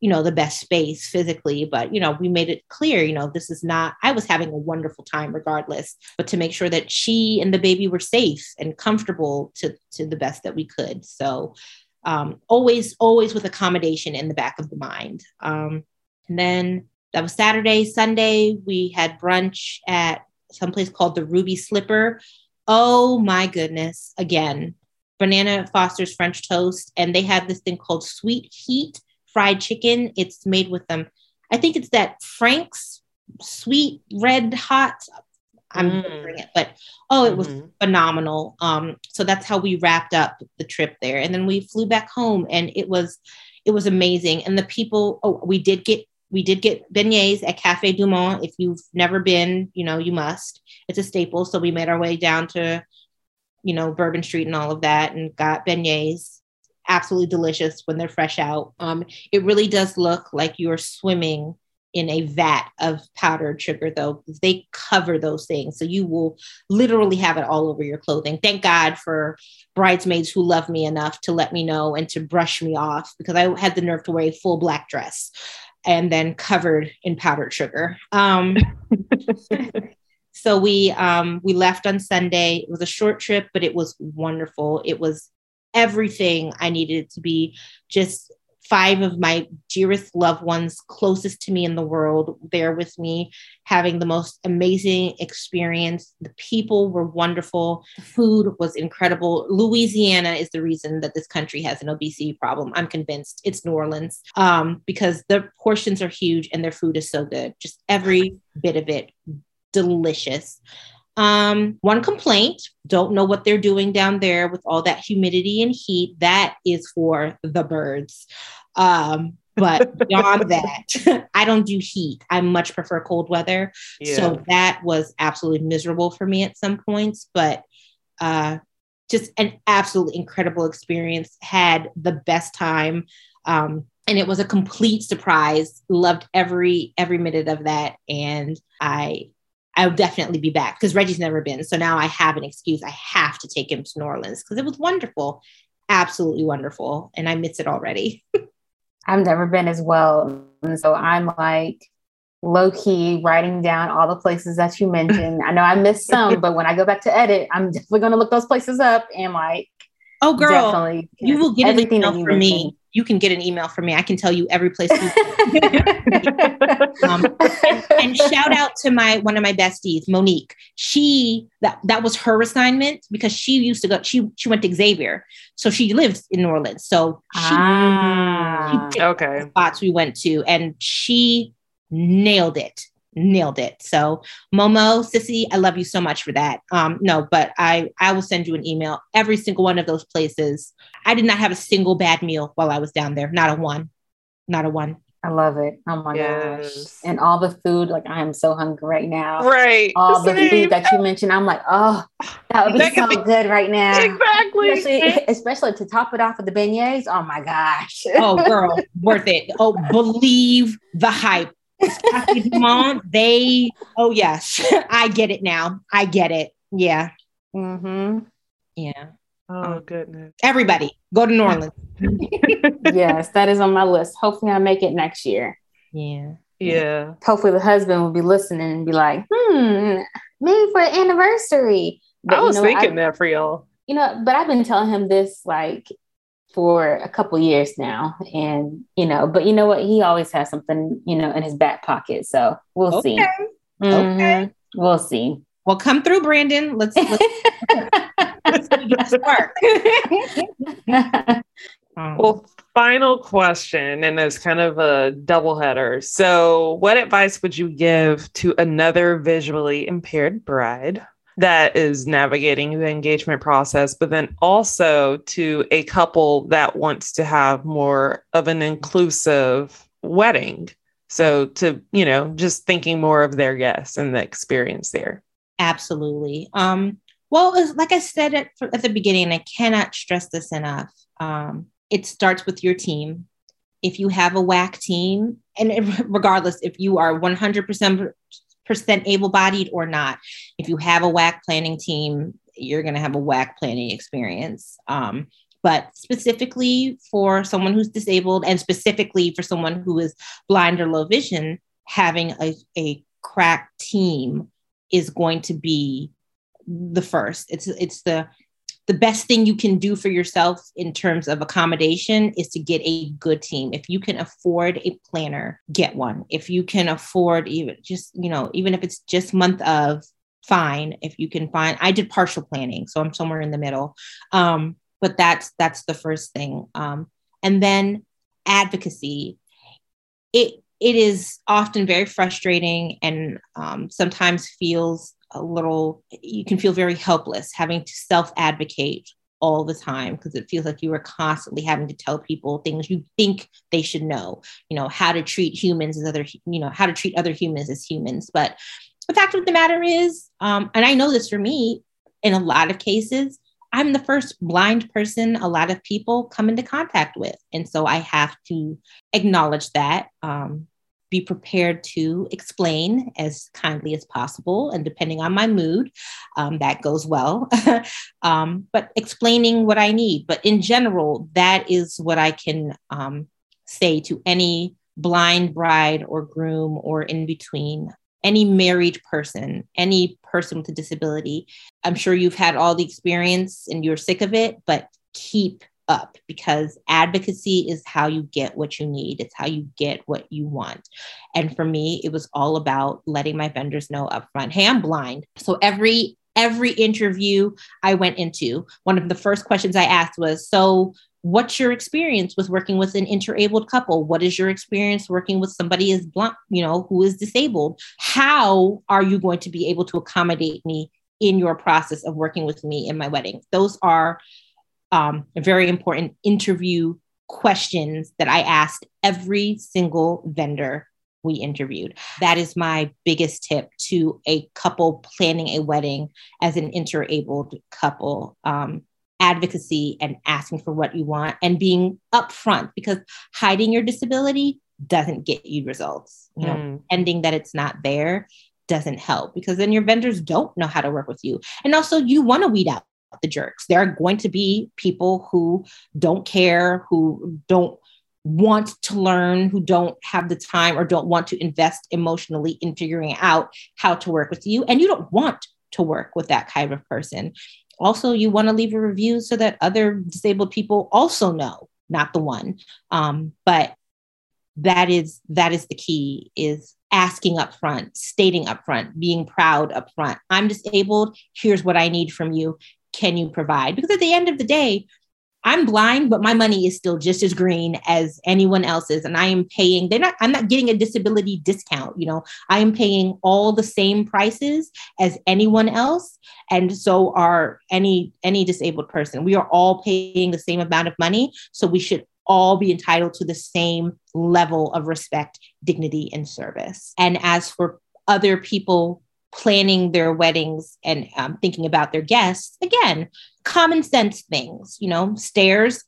you know, the best space physically, but, you know, we made it clear, you know, this is not, I was having a wonderful time regardless, but to make sure that she and the baby were safe and comfortable to, to the best that we could. So um, always, always with accommodation in the back of the mind. Um, and then that was Saturday. Sunday, we had brunch at some place called the Ruby Slipper. Oh my goodness. Again, Banana Foster's French toast. And they have this thing called sweet heat fried chicken. It's made with them. I think it's that Frank's sweet red hot. I'm mm. remembering it, but oh, it was mm-hmm. phenomenal. Um, so that's how we wrapped up the trip there. And then we flew back home and it was, it was amazing. And the people, oh, we did get, we did get beignets at Café du Monde. If you've never been, you know, you must, it's a staple. So we made our way down to, you know, Bourbon Street and all of that and got beignets. Absolutely delicious when they're fresh out. Um, it really does look like you're swimming in a vat of powdered sugar, though. They cover those things. So you will literally have it all over your clothing. Thank God for bridesmaids who love me enough to let me know and to brush me off, because I had the nerve to wear a full black dress and then covered in powdered sugar. Um, so we, um, we left on Sunday. It was a short trip, but it was wonderful. It was everything I needed it to be. Just five of my dearest loved ones, closest to me in the world, there with me, having the most amazing experience. The people were wonderful. The food was incredible. Louisiana is the reason that this country has an obesity problem. I'm convinced it's New Orleans, um, because their portions are huge and their food is so good. Just every bit of it, delicious. Um, one complaint, don't know what they're doing down there with all that humidity and heat. That is for the birds. Um, but beyond that, I don't do heat. I much prefer cold weather. Yeah. So that was absolutely miserable for me at some points, but, uh, just an absolutely incredible experience. Had the best time. Um, And it was a complete surprise. Loved every, every minute of that. And I, I'll definitely be back because Reggie's never been. So now I have an excuse. I have to take him to New Orleans because it was wonderful. Absolutely wonderful. And I miss it already. I've never been as well. And so I'm like low key writing down all the places that you mentioned. I know I missed some, but when I go back to edit, I'm definitely going to look those places up and like, oh girl, definitely, you know, will get everything from me. Mentioned. You can get an email from me. I can tell you every place. um, and, and shout out to my, one of my besties, Monique. She, that, that was her assignment because she used to go, she, she went to Xavier. So she lives in New Orleans. So she, ah, she okay. spots we went to and she nailed it, nailed it. So Momo, Sissy, I love you so much for that. Um, no, but I, I will send you an email. Every single one of those places. I did not have a single bad meal while I was down there. Not a one, not a one. I love it. Oh my yes. gosh. And all the food, like I am so hungry right now. Right. All the, the food that you mentioned, I'm like, oh, that would be that so be- good right now. Exactly. Especially, especially to top it off with the beignets. Oh my gosh. Oh girl, worth it. Oh, believe the hype. Café du Monde, they, oh yes, I get it now. I get it. Yeah. Mm-hmm. Yeah. Oh, goodness. Everybody, go to New Orleans. Yes, that is on my list. Hopefully I make it next year. Yeah. Yeah. Hopefully the husband will be listening and be like, hmm, maybe for an anniversary. But, I was you know, thinking I, that for y'all. You know, but I've been telling him this like for a couple years now. And, you know, but you know what? He always has something, you know, in his back pocket. So we'll okay. see. Mm-hmm. Okay. We'll see. Well, come through, Brandon. Let's, let's, let's get to work. Well, final question, and it's kind of a doubleheader. So what advice would you give to another visually impaired bride that is navigating the engagement process, but then also to a couple that wants to have more of an inclusive wedding? So to, you know, just thinking more of their guests and the experience there. Absolutely. Um, well, like I said at, at the beginning, and I cannot stress this enough. Um, It starts with your team. If you have a W A C team, and if, regardless if you are one hundred percent able-bodied or not, if you have a W A C planning team, you're going to have a W A C planning experience. Um, but specifically for someone who's disabled, and specifically for someone who is blind or low vision, having a, a crack team is going to be the first. It's it's the The best thing you can do for yourself in terms of accommodation is to get a good team. If you can afford a planner, get one. If you can afford even just, you know, even if it's just month of, fine. If you can find, I did partial planning, so I'm somewhere in the middle. Um, but that's, that's the first thing. Um, and then advocacy. It, it is often very frustrating and um, sometimes feels a little, you can feel very helpless having to self-advocate all the time, because it feels like you are constantly having to tell people things you think they should know, you know, how to treat humans as other, you know, how to treat other humans as humans. But the fact of the matter is, um, and I know this for me, in a lot of cases, I'm the first blind person a lot of people come into contact with. And so I have to acknowledge that, um, be prepared to explain as kindly as possible. And depending on my mood, um, that goes well. um, but explaining what I need. But in general, that is what I can um, say to any blind bride or groom or in between, any married person, any person with a disability. I'm sure you've had all the experience and you're sick of it, but keep up, because advocacy is how you get what you need. It's how you get what you want. And for me, it was all about letting my vendors know upfront, hey, I'm blind. So every, every interview I went into, one of the first questions I asked was, so what's your experience with working with an interabled couple? What is your experience working with somebody as blind, you know, who is disabled? How are you going to be able to accommodate me in your process of working with me in my wedding? Those are Um, very important interview questions that I asked every single vendor we interviewed. That is my biggest tip to a couple planning a wedding as an interabled couple. Um, advocacy and asking for what you want and being upfront, because hiding your disability doesn't get you results. You know, mm. pretending that it's not there doesn't help, because then your vendors don't know how to work with you. And also you want to weed out the jerks. There are going to be people who don't care, who don't want to learn, who don't have the time or don't want to invest emotionally in figuring out how to work with you. And you don't want to work with that kind of person. Also, you want to leave a review so that other disabled people also know, not the one. Um, but that is, that is the key, is asking upfront, stating upfront, being proud upfront. I'm disabled. Here's what I need from you. Can you provide? Because at the end of the day, I'm blind, but my money is still just as green as anyone else's. And I am paying, they're not, I'm not getting a disability discount. You know, I am paying all the same prices as anyone else. And so are any, any disabled person. We are all paying the same amount of money. So we should all be entitled to the same level of respect, dignity, and service. And as for other people planning their weddings and um, thinking about their guests, again, common sense things, you know, stairs,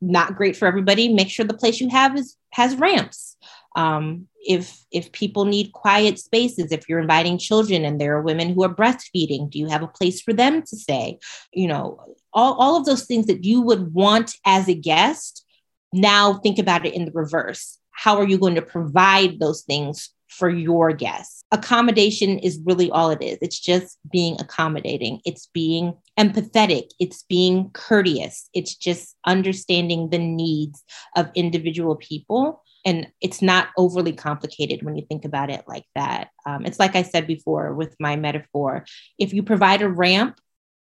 not great for everybody. Make sure the place you have is, has ramps. Um, if if people need quiet spaces, if you're inviting children and there are women who are breastfeeding, do you have a place for them to stay? You know, all, all of those things that you would want as a guest. Now think about it in the reverse. How are you going to provide those things for your guests? Accommodation is really all it is. It's just being accommodating. It's being empathetic. It's being courteous. It's just understanding the needs of individual people. And it's not overly complicated when you think about it like that. Um, it's like I said before with my metaphor, if you provide a ramp,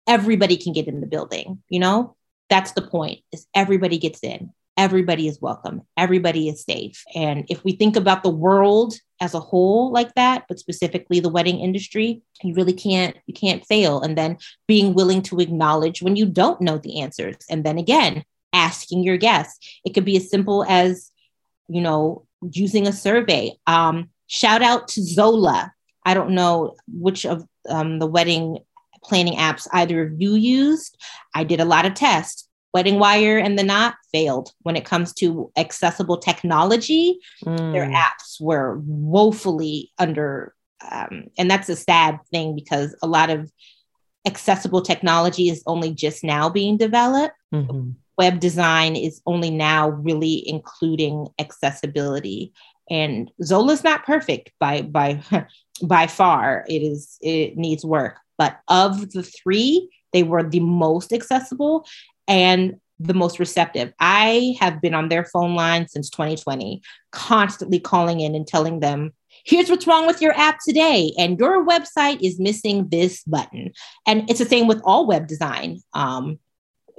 everybody can get in the building. You know, that's the point, is everybody gets in. Everybody is welcome. Everybody is safe. And if we think about the world as a whole like that, but specifically the wedding industry, you really can't, you can't fail. And then being willing to acknowledge when you don't know the answers. And then again, asking your guests. It could be as simple as, you know, using a survey. Um, shout out to Zola. I don't know which of um, the wedding planning apps either of you used. I did a lot of tests. WeddingWire and The Knot failed when it comes to accessible technology. Mm. Their apps were woefully under, um, and that's a sad thing because a lot of accessible technology is only just now being developed. Mm-hmm. Web design is only now really including accessibility. And Zola's not perfect by by by far. It is it needs work. But of the three, they were the most accessible and the most receptive. I have been on their phone line since twenty twenty, constantly calling in and telling them, here's what's wrong with your app today. And your website is missing this button. And it's the same with all web design. Um,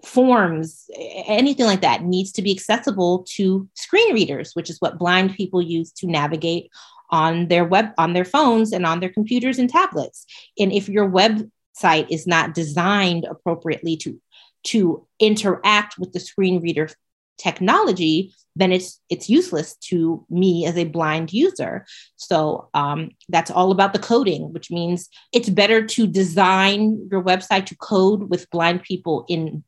forms, anything like that needs to be accessible to screen readers, which is what blind people use to navigate on their web, on their phones and on their computers and tablets. And if your website is not designed appropriately to to interact with the screen reader technology, then it's it's useless to me as a blind user. So um, that's all about the coding, which means it's better to design your website to code with blind people in,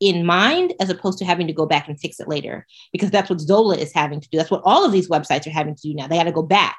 in mind, as opposed to having to go back and fix it later, because that's what Zola is having to do. That's what all of these websites are having to do now. They got to go back.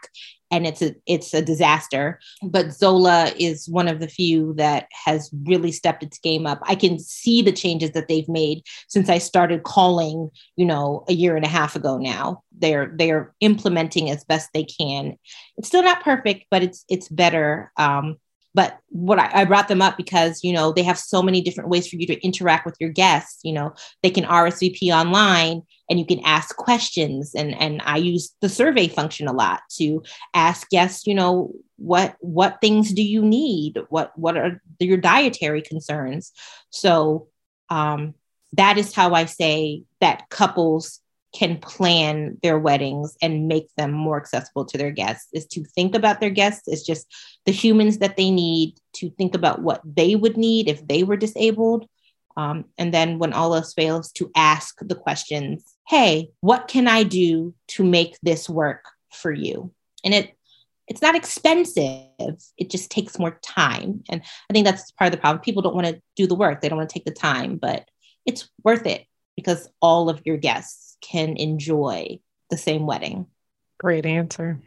And it's a it's a disaster. But Zola is one of the few that has really stepped its game up. I can see the changes that they've made since I started calling, you know, a year and a half ago now. They're they're implementing as best they can. It's still not perfect, but it's it's better. Um, but what I, I brought them up because, you know, they have so many different ways for you to interact with your guests. You know, they can R S V P online. And you can ask questions. And, and I use the survey function a lot to ask guests, you know, what what things do you need? What what are your dietary concerns? So um, that is how I say that couples can plan their weddings and make them more accessible to their guests, is to think about their guests. It's just the humans that they need, to think about what they would need if they were disabled. Um, and then when all else fails, to ask the questions, hey, what can I do to make this work for you? And it it's not expensive. It just takes more time. And I think that's part of the problem. People don't want to do the work. They don't want to take the time, but it's worth it because all of your guests can enjoy the same wedding. Great answer.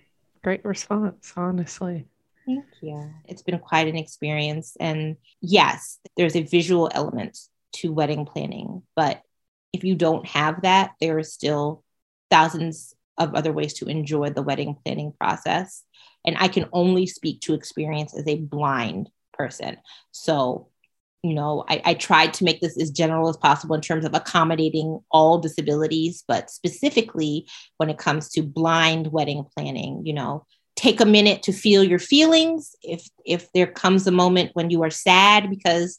Great response, honestly. Thank you. It's been quite an experience. And yes, there's a visual element to wedding planning, but if you don't have that, there are still thousands of other ways to enjoy the wedding planning process. And I can only speak to experience as a blind person. So, you know, I, I tried to make this as general as possible in terms of accommodating all disabilities, but specifically when it comes to blind wedding planning, you know, take a minute to feel your feelings. If if there comes a moment when you are sad, because,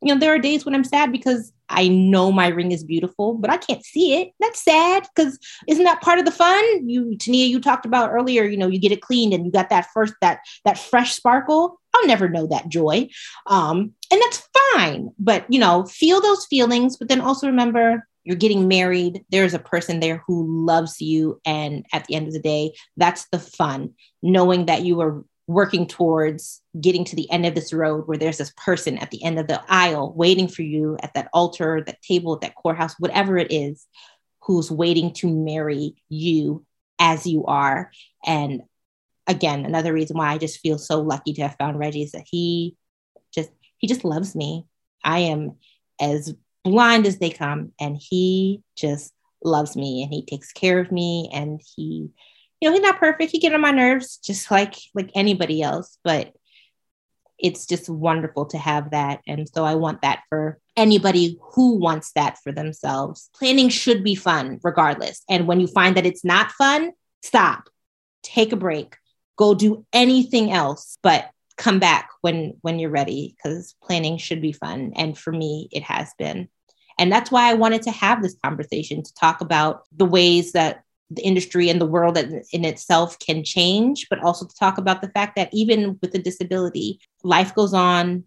you know, there are days when I'm sad because I know my ring is beautiful, but I can't see it. That's sad, because isn't that part of the fun? You, Tania, you talked about earlier, you know, you get it cleaned and you got that first, that, that fresh sparkle. I'll never know that joy. Um, and that's fine. But, you know, feel those feelings, but then also remember you're getting married. There's a person there who loves you. And at the end of the day, that's the fun, knowing that you are working towards getting to the end of this road where there's this person at the end of the aisle waiting for you at that altar, that table, that courthouse, whatever it is, who's waiting to marry you as you are. And again, another reason why I just feel so lucky to have found Reggie is that he just, he just loves me. I am as blind as they come, and he just loves me, and he takes care of me, and he, you know, he's not perfect. He gets on my nerves just like, like anybody else, but it's just wonderful to have that. And so I want that for anybody who wants that for themselves. Planning should be fun regardless. And when you find that it's not fun, stop, take a break, go do anything else, but come back when, when you're ready, because planning should be fun. And for me, it has been. And that's why I wanted to have this conversation, to talk about the ways that the industry and the world in itself can change, but also to talk about the fact that even with a disability, life goes on.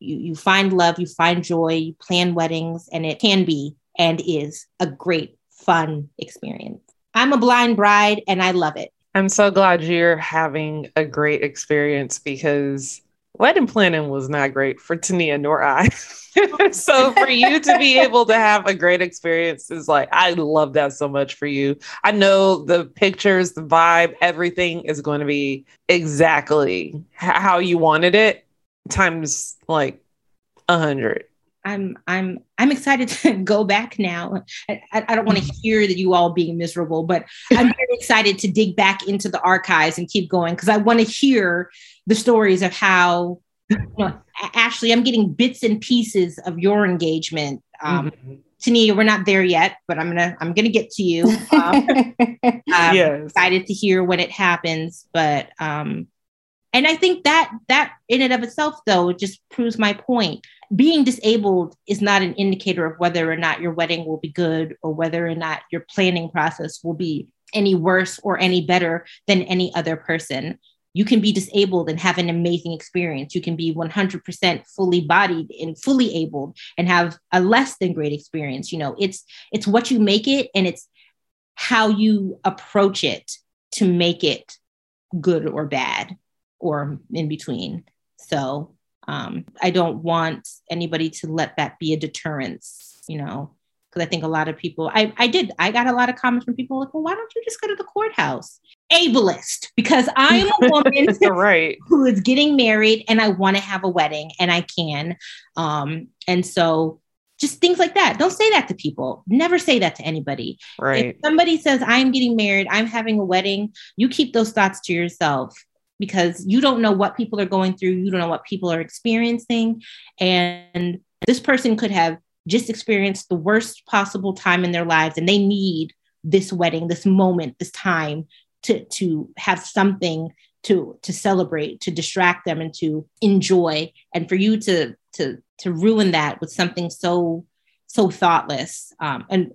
You, you find love, you find joy, you plan weddings, and it can be and is a great, fun experience. I'm a blind bride and I love it. I'm so glad you're having a great experience, because wedding planning was not great for Tania nor I. So for you to be able to have a great experience is like, I love that so much for you. I know the pictures, the vibe, everything is going to be exactly h- how you wanted it times like a hundred. I'm, I'm, I'm excited to go back now. I, I don't want to hear that you all being miserable, but I'm very excited to dig back into the archives and keep going, because I want to hear the stories of how, you know, Ashley, I'm getting bits and pieces of your engagement. Um, mm-hmm. Tania, we're not there yet, but I'm gonna, I'm gonna get to you. Um, yes. I'm excited to hear when it happens, but um, and I think that that in and of itself, though, it just proves my point. Being disabled is not an indicator of whether or not your wedding will be good, or whether or not your planning process will be any worse or any better than any other person. You can be disabled and have an amazing experience. You can be one hundred percent fully bodied and fully able and have a less than great experience. You know, it's it's what you make it, and it's how you approach it to make it good or bad or in between. So Um, I don't want anybody to let that be a deterrence, you know, because I think a lot of people, I, I did, I got a lot of comments from people like, well, why don't you just go to the courthouse? Ableist, because I am a woman right. who is getting married and I want to have a wedding and I can. Um, and so just things like that. Don't say that to people. Never say that to anybody. Right. If somebody says, I'm getting married, I'm having a wedding, you keep those thoughts to yourself, because you don't know what people are going through. You don't know what people are experiencing. And this person could have just experienced the worst possible time in their lives, and they need this wedding, this moment, this time to, to have something to, to celebrate, to distract them and to enjoy. And for you to, to, to ruin that with something so, so thoughtless. Um, and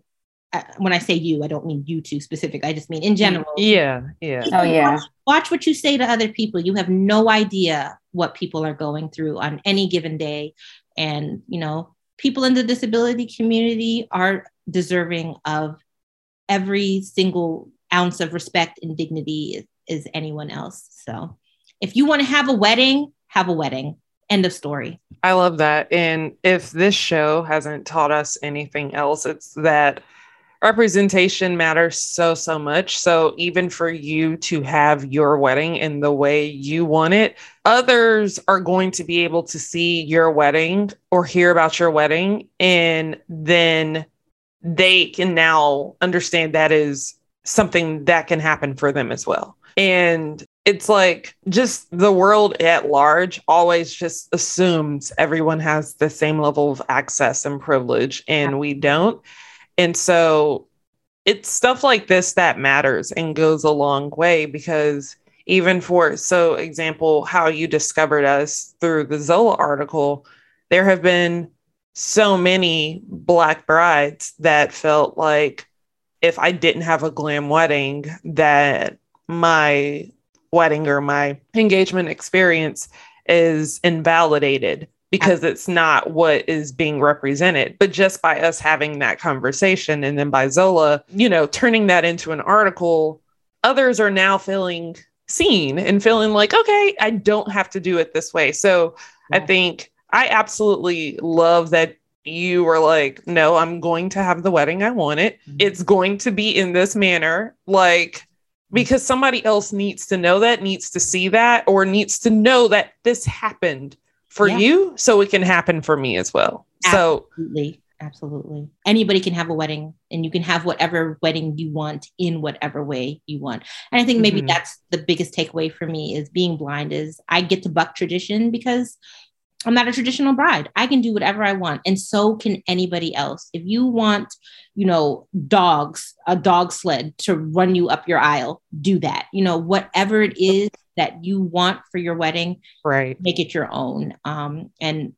I, when I say you, I don't mean you two specific. I just mean in general. Yeah. Yeah. Oh yeah. Watch, watch what you say to other people. You have no idea what people are going through on any given day. And, you know, people in the disability community are deserving of every single ounce of respect and dignity as, as anyone else. So if you want to have a wedding, have a wedding. End of story. I love that. And if this show hasn't taught us anything else, it's that representation matters so, so much. So even for you to have your wedding in the way you want it, others are going to be able to see your wedding or hear about your wedding. And then they can now understand that is something that can happen for them as well. And it's like just the world at large always just assumes everyone has the same level of access and privilege, and we don't. And so it's stuff like this that matters and goes a long way, because even for, so example, how you discovered us through the Zola article, there have been so many Black brides that felt like if I didn't have a glam wedding, that my wedding or my engagement experience is invalidated, because it's not what is being represented. But just by us having that conversation, and then by Zola, you know, turning that into an article, others are now feeling seen and feeling like, okay, I don't have to do it this way. So yeah. I think I absolutely love that you were like, no, I'm going to have the wedding I want it. Mm-hmm. It's going to be in this manner. Like, because somebody else needs to know that, needs to see that, or needs to know that this happened for yeah. you, so it can happen for me as well. Absolutely. So Absolutely. Anybody can have a wedding, and you can have whatever wedding you want in whatever way you want. And I think maybe mm-hmm. that's the biggest takeaway for me is being blind is I get to buck tradition because I'm not a traditional bride. I can do whatever I want. And so can anybody else. If you want, you know, dogs, a dog sled to run you up your aisle, do that. You know, whatever it is that you want for your wedding, right? Make it your own. Um, and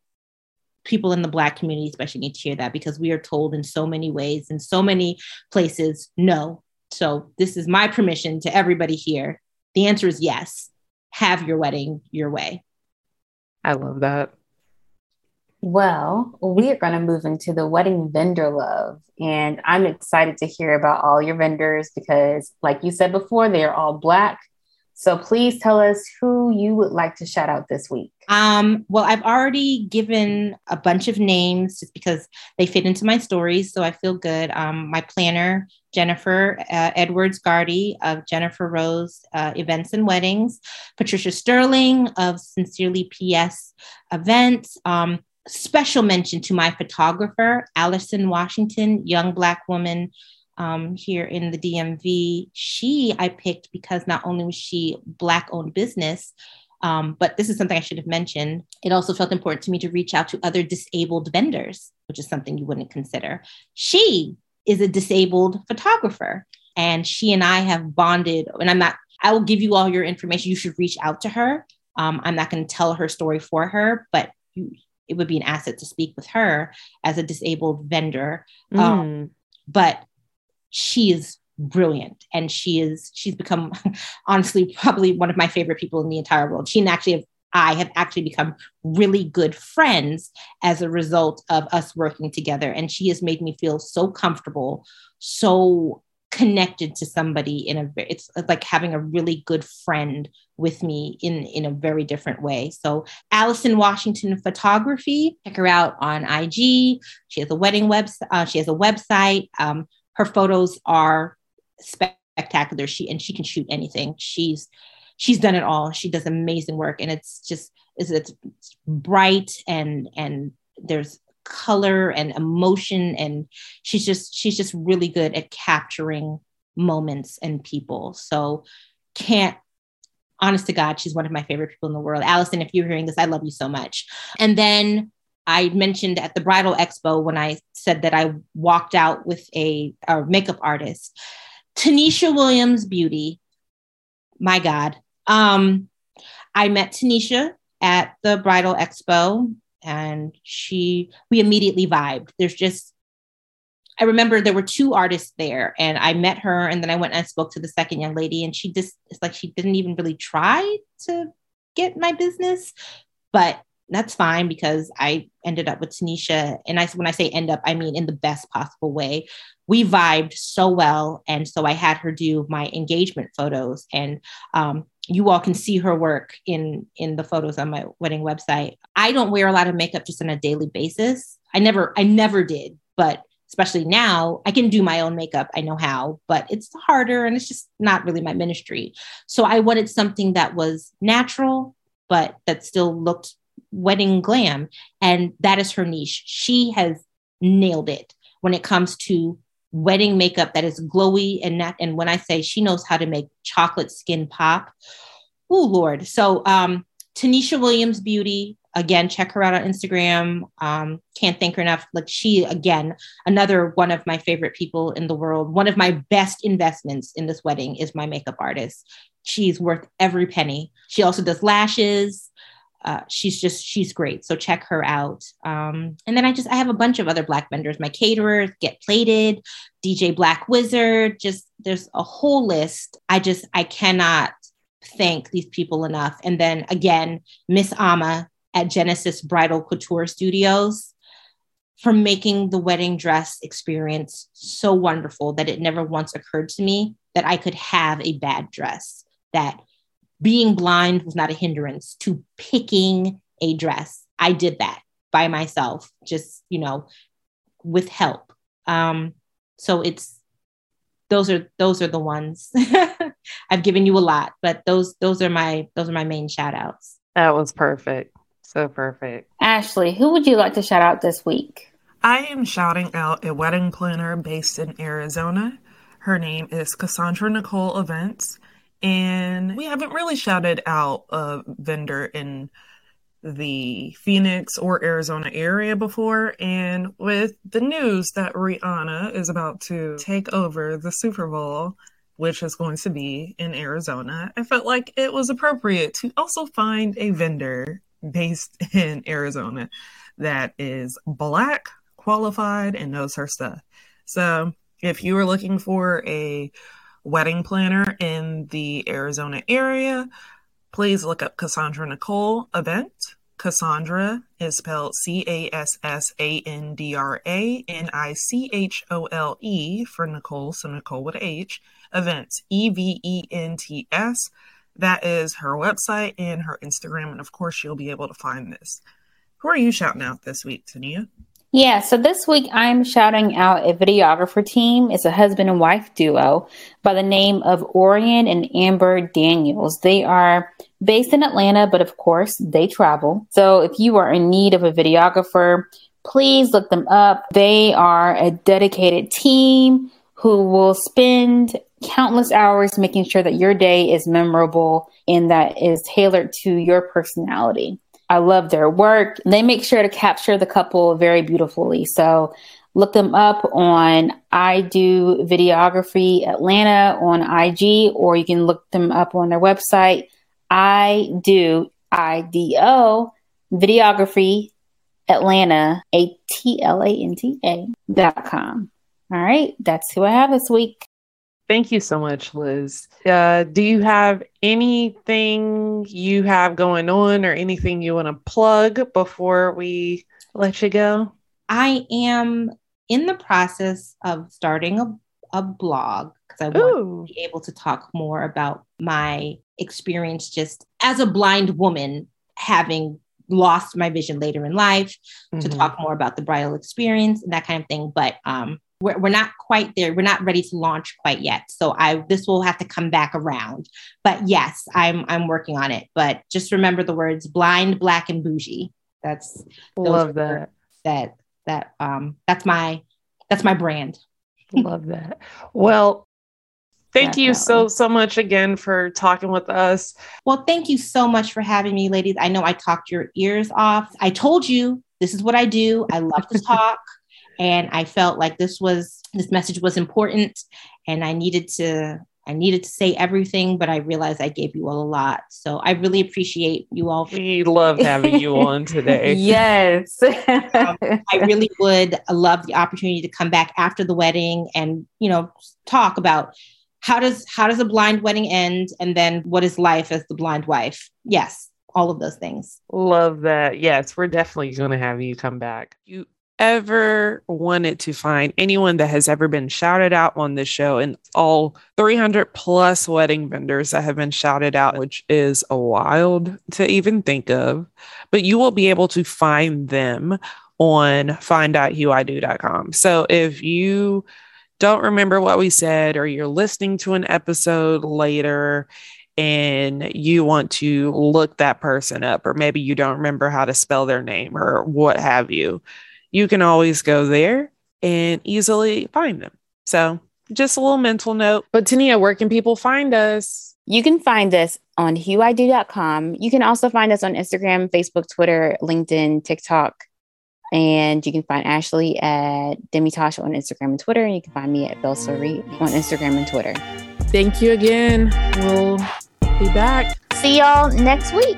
people in the Black community especially need to hear that, because we are told in so many ways, in so many places, no. So this is my permission to everybody here. The answer is yes. Have your wedding your way. I love that. Well, we are going to move into the wedding vendor love. And I'm excited to hear about all your vendors because, like you said before, they are all Black. So please tell us who you would like to shout out this week. Um, well, I've already given a bunch of names just because they fit into my stories. So I feel good. Um, my planner, Jennifer uh, Edwards-Gardy of Jennifer Rose uh, Events and Weddings, Patricia Sterling of Sincerely P S Events. Um, special mention to my photographer, Allison Washington, young Black woman, Um, here in the D M V. She I picked because not only was she Black owned business, um, but this is something I should have mentioned. It also felt important to me to reach out to other disabled vendors, which is something you wouldn't consider. She is a disabled photographer, and she and I have bonded, and I'm not, I will give you all your information. You should reach out to her. Um, I'm not going to tell her story for her, but you, it would be an asset to speak with her as a disabled vendor. Mm. Um, but she is brilliant, and she is, she's become honestly probably one of my favorite people in the entire world. She and actually have, I have actually become really good friends as a result of us working together. And she has made me feel so comfortable, so connected to somebody in a, it's like having a really good friend with me in, in a very different way. So Allison Washington Photography, check her out on I G. She has a wedding website. Uh, she has a website, um, her photos are spectacular. She and she can shoot anything. She's she's done it all. She does amazing work, and it's just it's, it's bright and and there's color and emotion, and she's just she's just really good at capturing moments and people. So can't honest to God, she's one of my favorite people in the world. Allison, if you're hearing this, I love you so much. And then I mentioned at the Bridal Expo when I said that I walked out with a, a makeup artist, Tanisha Williams Beauty. My God. Um, I met Tanisha at the Bridal Expo, and she, we immediately vibed. There's just, I remember there were two artists there, and I met her, and then I went and I spoke to the second young lady, and she just, it's like, she didn't even really try to get my business, but that's fine because I ended up with Tanisha. And I, when I say end up, I mean in the best possible way. We vibed so well. And so I had her do my engagement photos. And um, you all can see her work in, in the photos on my wedding website. I don't wear a lot of makeup just on a daily basis. I never, I never did, but especially now I can do my own makeup. I know how, but it's harder and it's just not really my ministry. So I wanted something that was natural, but that still looked wedding glam. And that is her niche. She has nailed it when it comes to wedding makeup that is glowy and not, and when I say she knows how to make chocolate skin pop, oh Lord. So um, Tanisha Williams Beauty, again, check her out on Instagram. Um, can't thank her enough. Like she, again, another one of my favorite people in the world. One of my best investments in this wedding is my makeup artist. She's worth every penny. She also does lashes. Uh, she's just, she's great. So check her out. Um, and then I just, I have a bunch of other Black vendors, my caterers, Get Plated, D J Black Wizard, just, there's a whole list. I just, I cannot thank these people enough. And then again, Miss Ama at Genesis Bridal Couture Studios for making the wedding dress experience so wonderful that it never once occurred to me that I could have a bad dress, that being blind was not a hindrance to picking a dress. I did that by myself, just, you know, with help. Um, so it's, those are, those are the ones. I I've given you a lot, but those those are my those are my main shout outs. That was perfect. So perfect. Ashley, who would you like to shout out this week? I am shouting out a wedding planner based in Arizona. Her name is Cassandra Nicole Events. And we haven't really shouted out a vendor in the Phoenix or Arizona area before. And with the news that Rihanna is about to take over the Super Bowl, which is going to be in Arizona, I felt like it was appropriate to also find a vendor based in Arizona that is Black, qualified, and knows her stuff. So if you are looking for a wedding planner in the Arizona area, please look up Cassandra Nicole Event. Cassandra is spelled C A S S A N D R A N I C H O L E for Nicole, so Nicole with H, Events, E V E N T S. That is her website and her Instagram, and of course you'll be able to find this. Who are you shouting out this week, Tania? Yeah, so this week I'm shouting out a videographer team. It's a husband and wife duo by the name of Orion and Amber Daniels. They are based in Atlanta, but of course they travel. So if you are in need of a videographer, please look them up. They are a dedicated team who will spend countless hours making sure that your day is memorable and that is tailored to your personality. I love their work. They make sure to capture the couple very beautifully. So look them up on I Do Videography Atlanta on I G, or you can look them up on their website, I Do, I D O, Videography Atlanta, A T L A N T A dot com. All right. That's who I have this week. Thank you so much, Liz. Uh, do you have anything you have going on or anything you want to plug before we let you go? I am in the process of starting a, a blog because I want Ooh. to be able to talk more about my experience just as a blind woman having lost my vision later in life, mm-hmm. to talk more about the bridal experience and that kind of thing. But um We're, we're not quite there. We're not ready to launch quite yet. So I, this will have to come back around, but yes, I'm, I'm working on it, but just remember the words blind, black, and bougie. That's love that. that, that, um, that's my, that's my brand. Love that. Well, thank Definitely. you so, so much again for talking with us. Well, thank you so much for having me, ladies. I know I talked your ears off. I told you, this is what I do. I love to talk. And I felt like this was, this message was important and I needed to, I needed to say everything, but I realized I gave you all a lot. So I really appreciate you all. We love having you on today. Yes. um, I really would love the opportunity to come back after the wedding and, you know, talk about how does, how does a blind wedding end? And then what is life as the blind wife? Yes. All of those things. Love that. Yes. We're definitely going to have you come back. You ever wanted to find anyone that has ever been shouted out on this show and all three hundred plus wedding vendors that have been shouted out, which is a wild to even think of, but you will be able to find them on find out who I do dot com. So if you don't remember what we said, or you're listening to an episode later and you want to look that person up, or maybe you don't remember how to spell their name or what have you, you can always go there and easily find them. So just a little mental note. But Tania, where can people find us? You can find us on who I do dot com. You can also find us on Instagram, Facebook, Twitter, LinkedIn, TikTok. And you can find Ashley at Demitosh on Instagram and Twitter. And you can find me at Belle Sarit on Instagram and Twitter. Thank you again. We'll be back. See y'all next week.